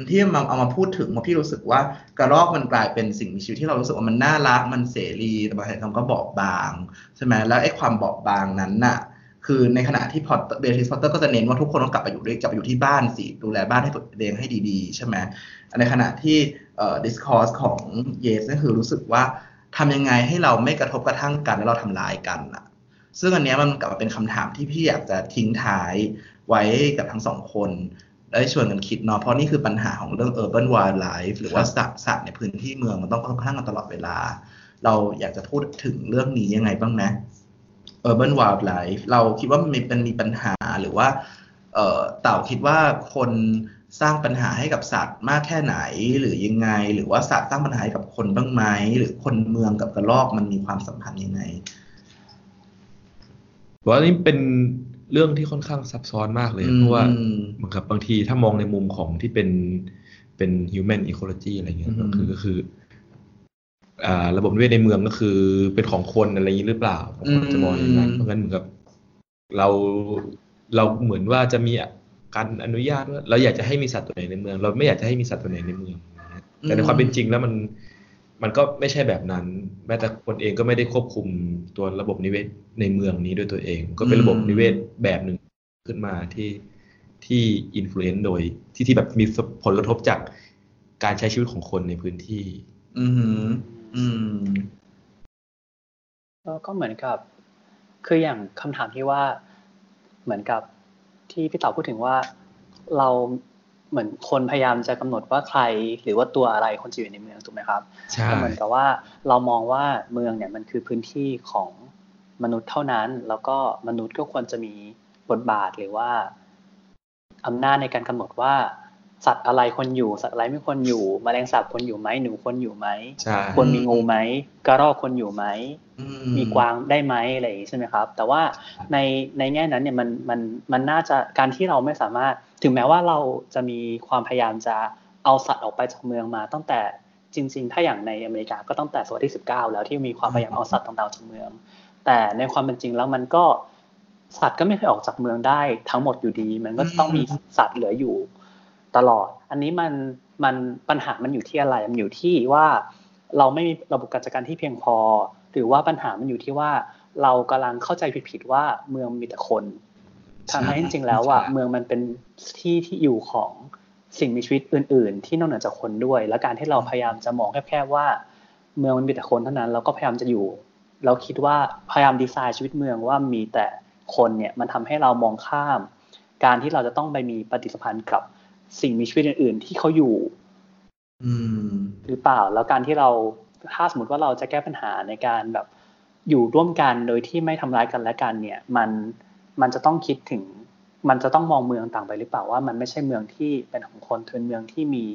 ที่มาเอามาพูดถึงว่าพี่รู้สึกว่ากระรอกมันกลายเป็นสิ่งมีชีวิตที่เรารู้สึกว่ามันน่ารักมันเสรีแต่บางทีก็บอบบางใช่ไหมแล้วไอ้ความบอบบางนั้นน่ะคือในขณะที่พอตเบลทิสพอตเตอร์ก็จะเน้นว่าทุกคนต้องกลับไปอยู่ด้วยกลับไปอยู่ที่บ้านสิดูแลบ้านให้ตัวเองให้ดีๆใช่ไหมในขณะที่เอ่อดิสคอร์สของเยสก็คือรู้สึกว่าทำยังไงให้เราไม่กระทบกระทั่งกันและเราทำลายกันน่ะซึ่งอันนี้มันกลับมาเป็นคำถามที่พี่อยากจะทิ้งท้ายไว้กับทั้งสองคนได้ชวนกันคิดเนาะเพราะนี่คือปัญหาของเรื่อง urban wildlife หรือว่าสัตว์สัตว์ในพื้นที่เมืองมันต้องกระทบกระทั่งกันตลอดเวลาเราอยากจะพูดถึงเรื่องนี้ยังไงบ้างนะ urban wildlife เราคิดว่ามันเป็นมีปัญหาหรือว่าเอ่อเต่าคิดว่าคนสร้างปัญหาให้กับสัตว์มากแค่ไหนหรือยังไงหรือว่าสัตว์สร้างปัญหาให้กับคนบ้างไหมหรือคนเมืองกับกระรอกมันมีความสัมพันธ์ยังไงว่านี่เป็นเรื่องที่ค่อนข้างซับซ้อนมากเลยเพราะว่าเหมือนกับบางทีถ้ามองในมุมของที่เป็นเป็น human ecology อะไรเงี้ยก็คือก็คืออ่าระบบนิเวศในเมืองก็คือเป็นของคนอะไรอย่างนี้หรือเปล่าคนจะมองอย่างนั้นเพราะงั้นเหมือนกับเราเราเหมือนว่าจะมีการอนุญาตว่าเราอยากจะให้มีสัตว์ตัวไหนในเมืองเราไม่อยากจะให้มีสัตว์ตัวไหนในเมืองแต่ในความเป็นจริงแล้วมันมันก็ไม่ใช่แบบนั้นแม้แต่คนเองก็ไม่ได้ควบคุมตัวระบบนิเวศในเมืองนี้ด้วยตัวเองก็เป็นระบบนิเวศแบบหนึ่งขึ้นมาที่ที่อิทธิพลโดยที่ที่แบบมีผลกระทบจากการใช้ชีวิตของคนในพื้นที่อืมอืมก็เหมือนกับคืออย่างคำถามที่ว่าเหมือนกับที่พี่เต๋าพูดถึงว่าเราเหมือนคนพยายามจะกำหนดว่าใครหรือว่าตัวอะไรคนจะอยู่ในเมืองถูกไหมครับใช่เหมือนกับว่าเรามองว่าเมืองเนี่ยมันคือพื้นที่ของมนุษย์เท่านั้นแล้วก็มนุษย์ก็ควรจะมีบทบาทหรือว่าอำนาจในการกำหนดว่าสัตว์อะไรควรอยู่สัตว์อะไรไม่ควรอยู่แมลงสาบควรอยู่ไหมหนูควรอยู่ไหมควรมีงูไหมกระรอกควรอยู่ไหมมีกวางได้ไหมอะไรอย่างนี้ใช่ไหมครับแต่ว่าในในแง่นั้นเนี่ยมันมันมันน่าจะการที่เราไม่สามารถถึงแม้ว่าเราจะมีความพยายามจะเอาสัตว์ออกไปจากเมืองมาตั้งแต่จริงๆถ้าอย่างในอเมริกาก็ตั้งแต่ศตวรรษที่สิบเก้าแล้วที่มีความพยายามเอาสัตว์ต่างดาวจากเมืองแต่ในความเป็นจริงแล้วมันก็สัตว์ก็ไม่เคยออกจากเมืองได้ทั้งหมดอยู่ดีมันก็ต้องมีสัตว์เหลืออยู่ตลอดอันนี้มันมันปัญหามันอยู่ที่อะไรมันอยู่ที่ว่าเราไม่มีระบบการจัดการที่เพียงพอหรือว่าปัญหามันอยู่ที่ว่าเรากำลังเข้าใจผิดๆว่าเมืองมีแต่คนทั้งที่จริงๆแล้วอ่ะเมืองมันเป็นที่ที่อยู่ของ สิ่งมีชีวิตอื่นๆที่นอกเหนือจากคนด้วยและการที่เราพยายามจะมองแคบๆว่าเมืองมันมีแต่คนเท่านั้นเราก็พยายามจะอยู่เราคิดว่าพยายามดีไซน์ชีวิตเมืองว่ามีแต่คนเนี่ยมันทำให้เรามองข้ามการที่เราจะต้องไปมีปฏิสัมพันธ์กับสิ่งมีชีวิตอื่นๆที่เขาอยู่หรือเปล่าแล้วการที่เราถ้าสมมติว่าเราจะแก้ปัญหาในการแบบอยู่ร่วมกันโดยที่ไม่ทำร้ายกันและกันเนี่ยมันมันจะต้องคิดถึงมันจะต้องมองเมืองต่างไปหรือเปล่าว่ามันไม่ใช่เมืองที่เป็นของคนเป็นเมืองที่มี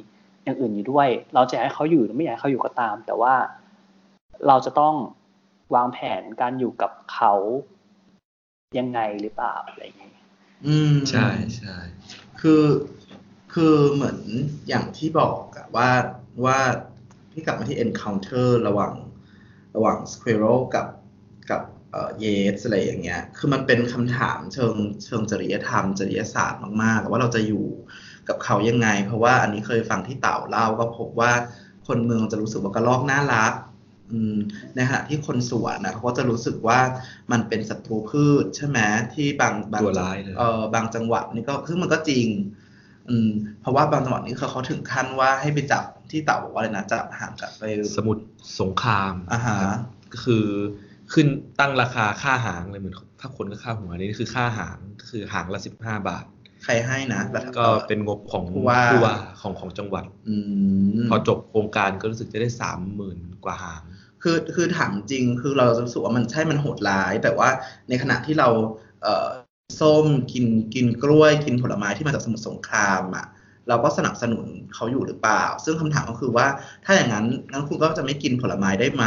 อย่างอื่นอยู่ด้วยเราจะให้เขาอยู่หรือไม่อยากให้เขาอยู่ก็ตามแต่ว่าเราจะต้องวางแผนการอยู่กับเขายังไงหรือเปล่าอะไรอย่างงี้อืมใช่ใช่คือคือเหมือนอย่างที่บอกอะว่าว่าพี่กลับมาที่ encounter ระหว่างระหว่าง Squirrel กับกับเอ่อ Yes อะไรอย่างเงี้ยคือมันเป็นคำถามเชิงเชิงจริยธรรมจริยศาสตร์มากๆว่าเราจะอยู่กับเขายังไงเพราะว่าอันนี้เคยฟังที่เต่าเล่าก็พบว่าคนเมืองจะรู้สึกว่ากระรอกน่ารักในขณะที่คนสวนนะเขาก็จะรู้สึกว่ามันเป็นศัตรูพืชใช่ไหมที่บางบางเออบางจังหวัดนี่ก็คือมันก็จริงเพราะว่าบางจังหวัดนี่เขาเขาถึงขั้นว่าให้ไปจับที่เต่าบอกว่าอะไรนะจับห่างกับไปสมุทรสงครามอ่าฮะก็คือขึ้นตั้งราคาค่าหางเลยเหมือนถ้าคนก็ค่าหัวนี่คือค่าหางก็คือหางละสิบห้าบาทใครให้นะก็เป็นงบของผู้ว่าของของจังหวัดพอจบโครงการก็รู้สึกจะได้สามหมื่นกว่าหางคือคือถามจริงคือเรารู้สึกว่ามันใช่มันโหดร้ายแต่ว่าในขณะที่เราเอ่อส้มกินกินกล้วยกินผลไม้ที่มาจากสมุทรสงครามอ่ะเราก็สนับสนุนเขาอยู่หรือเปล่าซึ่งคำถามก็คือว่าถ้าอย่างนั้นงั้นคุณก็จะไม่กินผลไม้ได้ไหม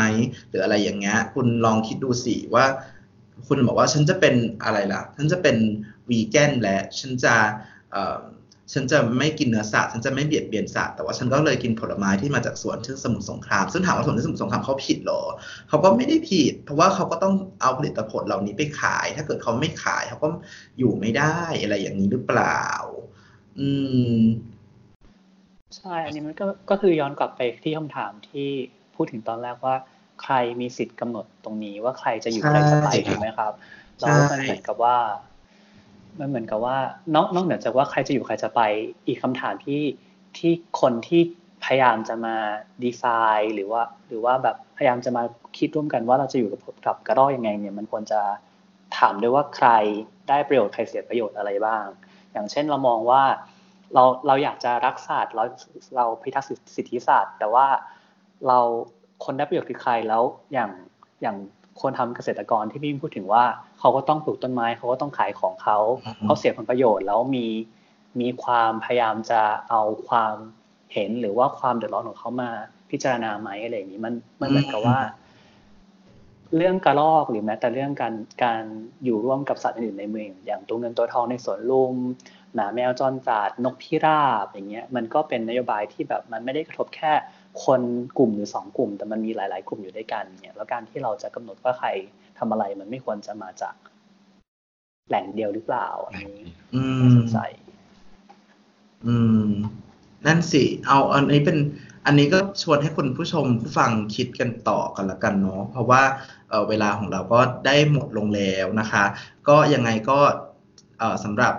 หรืออะไรอย่างเงี้ยคุณลองคิดดูสิว่าคุณบอกว่าฉันจะเป็นอะไรล่ะฉันจะเป็นวีแกนและฉันจะเอ่อฉันจะไม่กินเนื้อสัตว์ฉันจะไม่เบียดเบียนสัตว์แต่ว่าฉันก็เลยกินผลไม้ที่มาจากสวนที่สมุทรสงครามซึ่งถามว่าสวนที่สมุทรสงครามเขาผิดหรอเขาก็ไม่ได้ผิดเพราะว่าเขาก็ต้องเอาผลิตผลเหล่านี้ไปขายถ้าเกิดเขาไม่ขายเขาก็อยู่ไม่ได้อะไรอย่างนี้หรือเปล่าอืมใช่อันนี้มันก็ก็คือย้อนกลับไปที่คำถามที่พูดถึงตอนแรกว่าใครมีสิทธิ์กำหนดตรงนี้ว่าใครจะอยู่ใครจะไปถูกไหมครับแล้วมันเหมือนกับว่ามันเหมือนกับว่านอกนอกเหนือจากว่าใครจะอยู่ใครจะไปอีกคำถามที่ที่คนที่พยายามจะมาดีไซน์หรือว่าหรือว่าแบบพยายามจะมาคิดร่วมกันว่าเราจะอยู่กับกับกระรอกยังไงเนี่ยมันควรจะถามด้วยว่าใครได้ประโยชน์ใครเสียประโยชน์อะไรบ้างอย่างเช่นเรามองว่าเราเราอยากจะรักษาเราเราพิทักษ์สิทธิศาสตร์แต่ว่าเราคนได้ประโยชน์คือใครแล้วอย่างอย่างคนทำเกษตรกรที่พี่พูดถึงว่าเขาก็ต้องปลูกต้นไม้เขาก็ต้องขายของเขาเขาเสียผลประโยชน์แล้วมีมีความพยายามจะเอาความเห็นหรือว่าความเดือดร้อนของเขามาพิจารณาไหมอะไรอย่างนี้มันมันเหมือนกับว่าเรื่องกระรอกหรือแม้แต่เรื่องการการอยู่ร่วมกับสัตว์อื่นในเมืองอย่างตัวเงินตัวทองในสวนลุมหมาแมวจรจัดนกพิราบอย่างเงี้ยมันก็เป็นนโยบายที่แบบมันไม่ได้กระทบแค่คนกลุ่มหรือสองกลุ่มแต่มันมีหลายๆกลุ่มอยู่ด้วยกันเนี่ยแล้วการที่เราจะกำหนดว่าใครทำอะไรมันไม่ควรจะมาจากแหล่งเดียวหรือเปล่าอันนี้สงสัยอืมนั่นสิเอาอันนี้เป็นอันนี้ก็ชวนให้คุณผู้ชมผู้ฟังคิดกันต่อกันละกันเนาะเพราะว่า เอ่อ เวลาของเราก็ได้หมดลงแล้วนะคะก็ยังไงก็สำหรับ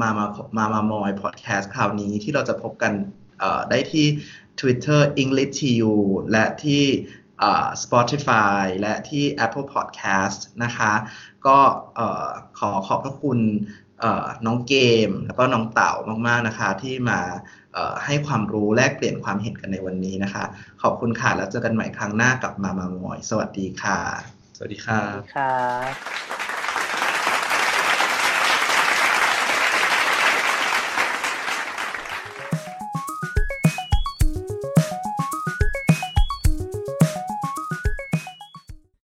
มามามามามอยพอดแคสต์คราวนี้ที่เราจะพบกันได้ที่ Twitter English ที ยู และที่ Spotify และที่ Apple Podcast นะคะก็ขอขอบพระคุณน้องเกมแล้วก็น้องเต่ามากๆนะคะที่มาให้ความรู้แลกเปลี่ยนความเห็นกันในวันนี้นะคะขอบคุณค่ะแล้วเจอกันใหม่ครั้งหน้ากับมามามอยสวัสดีค่ะสวัสดีค่ะ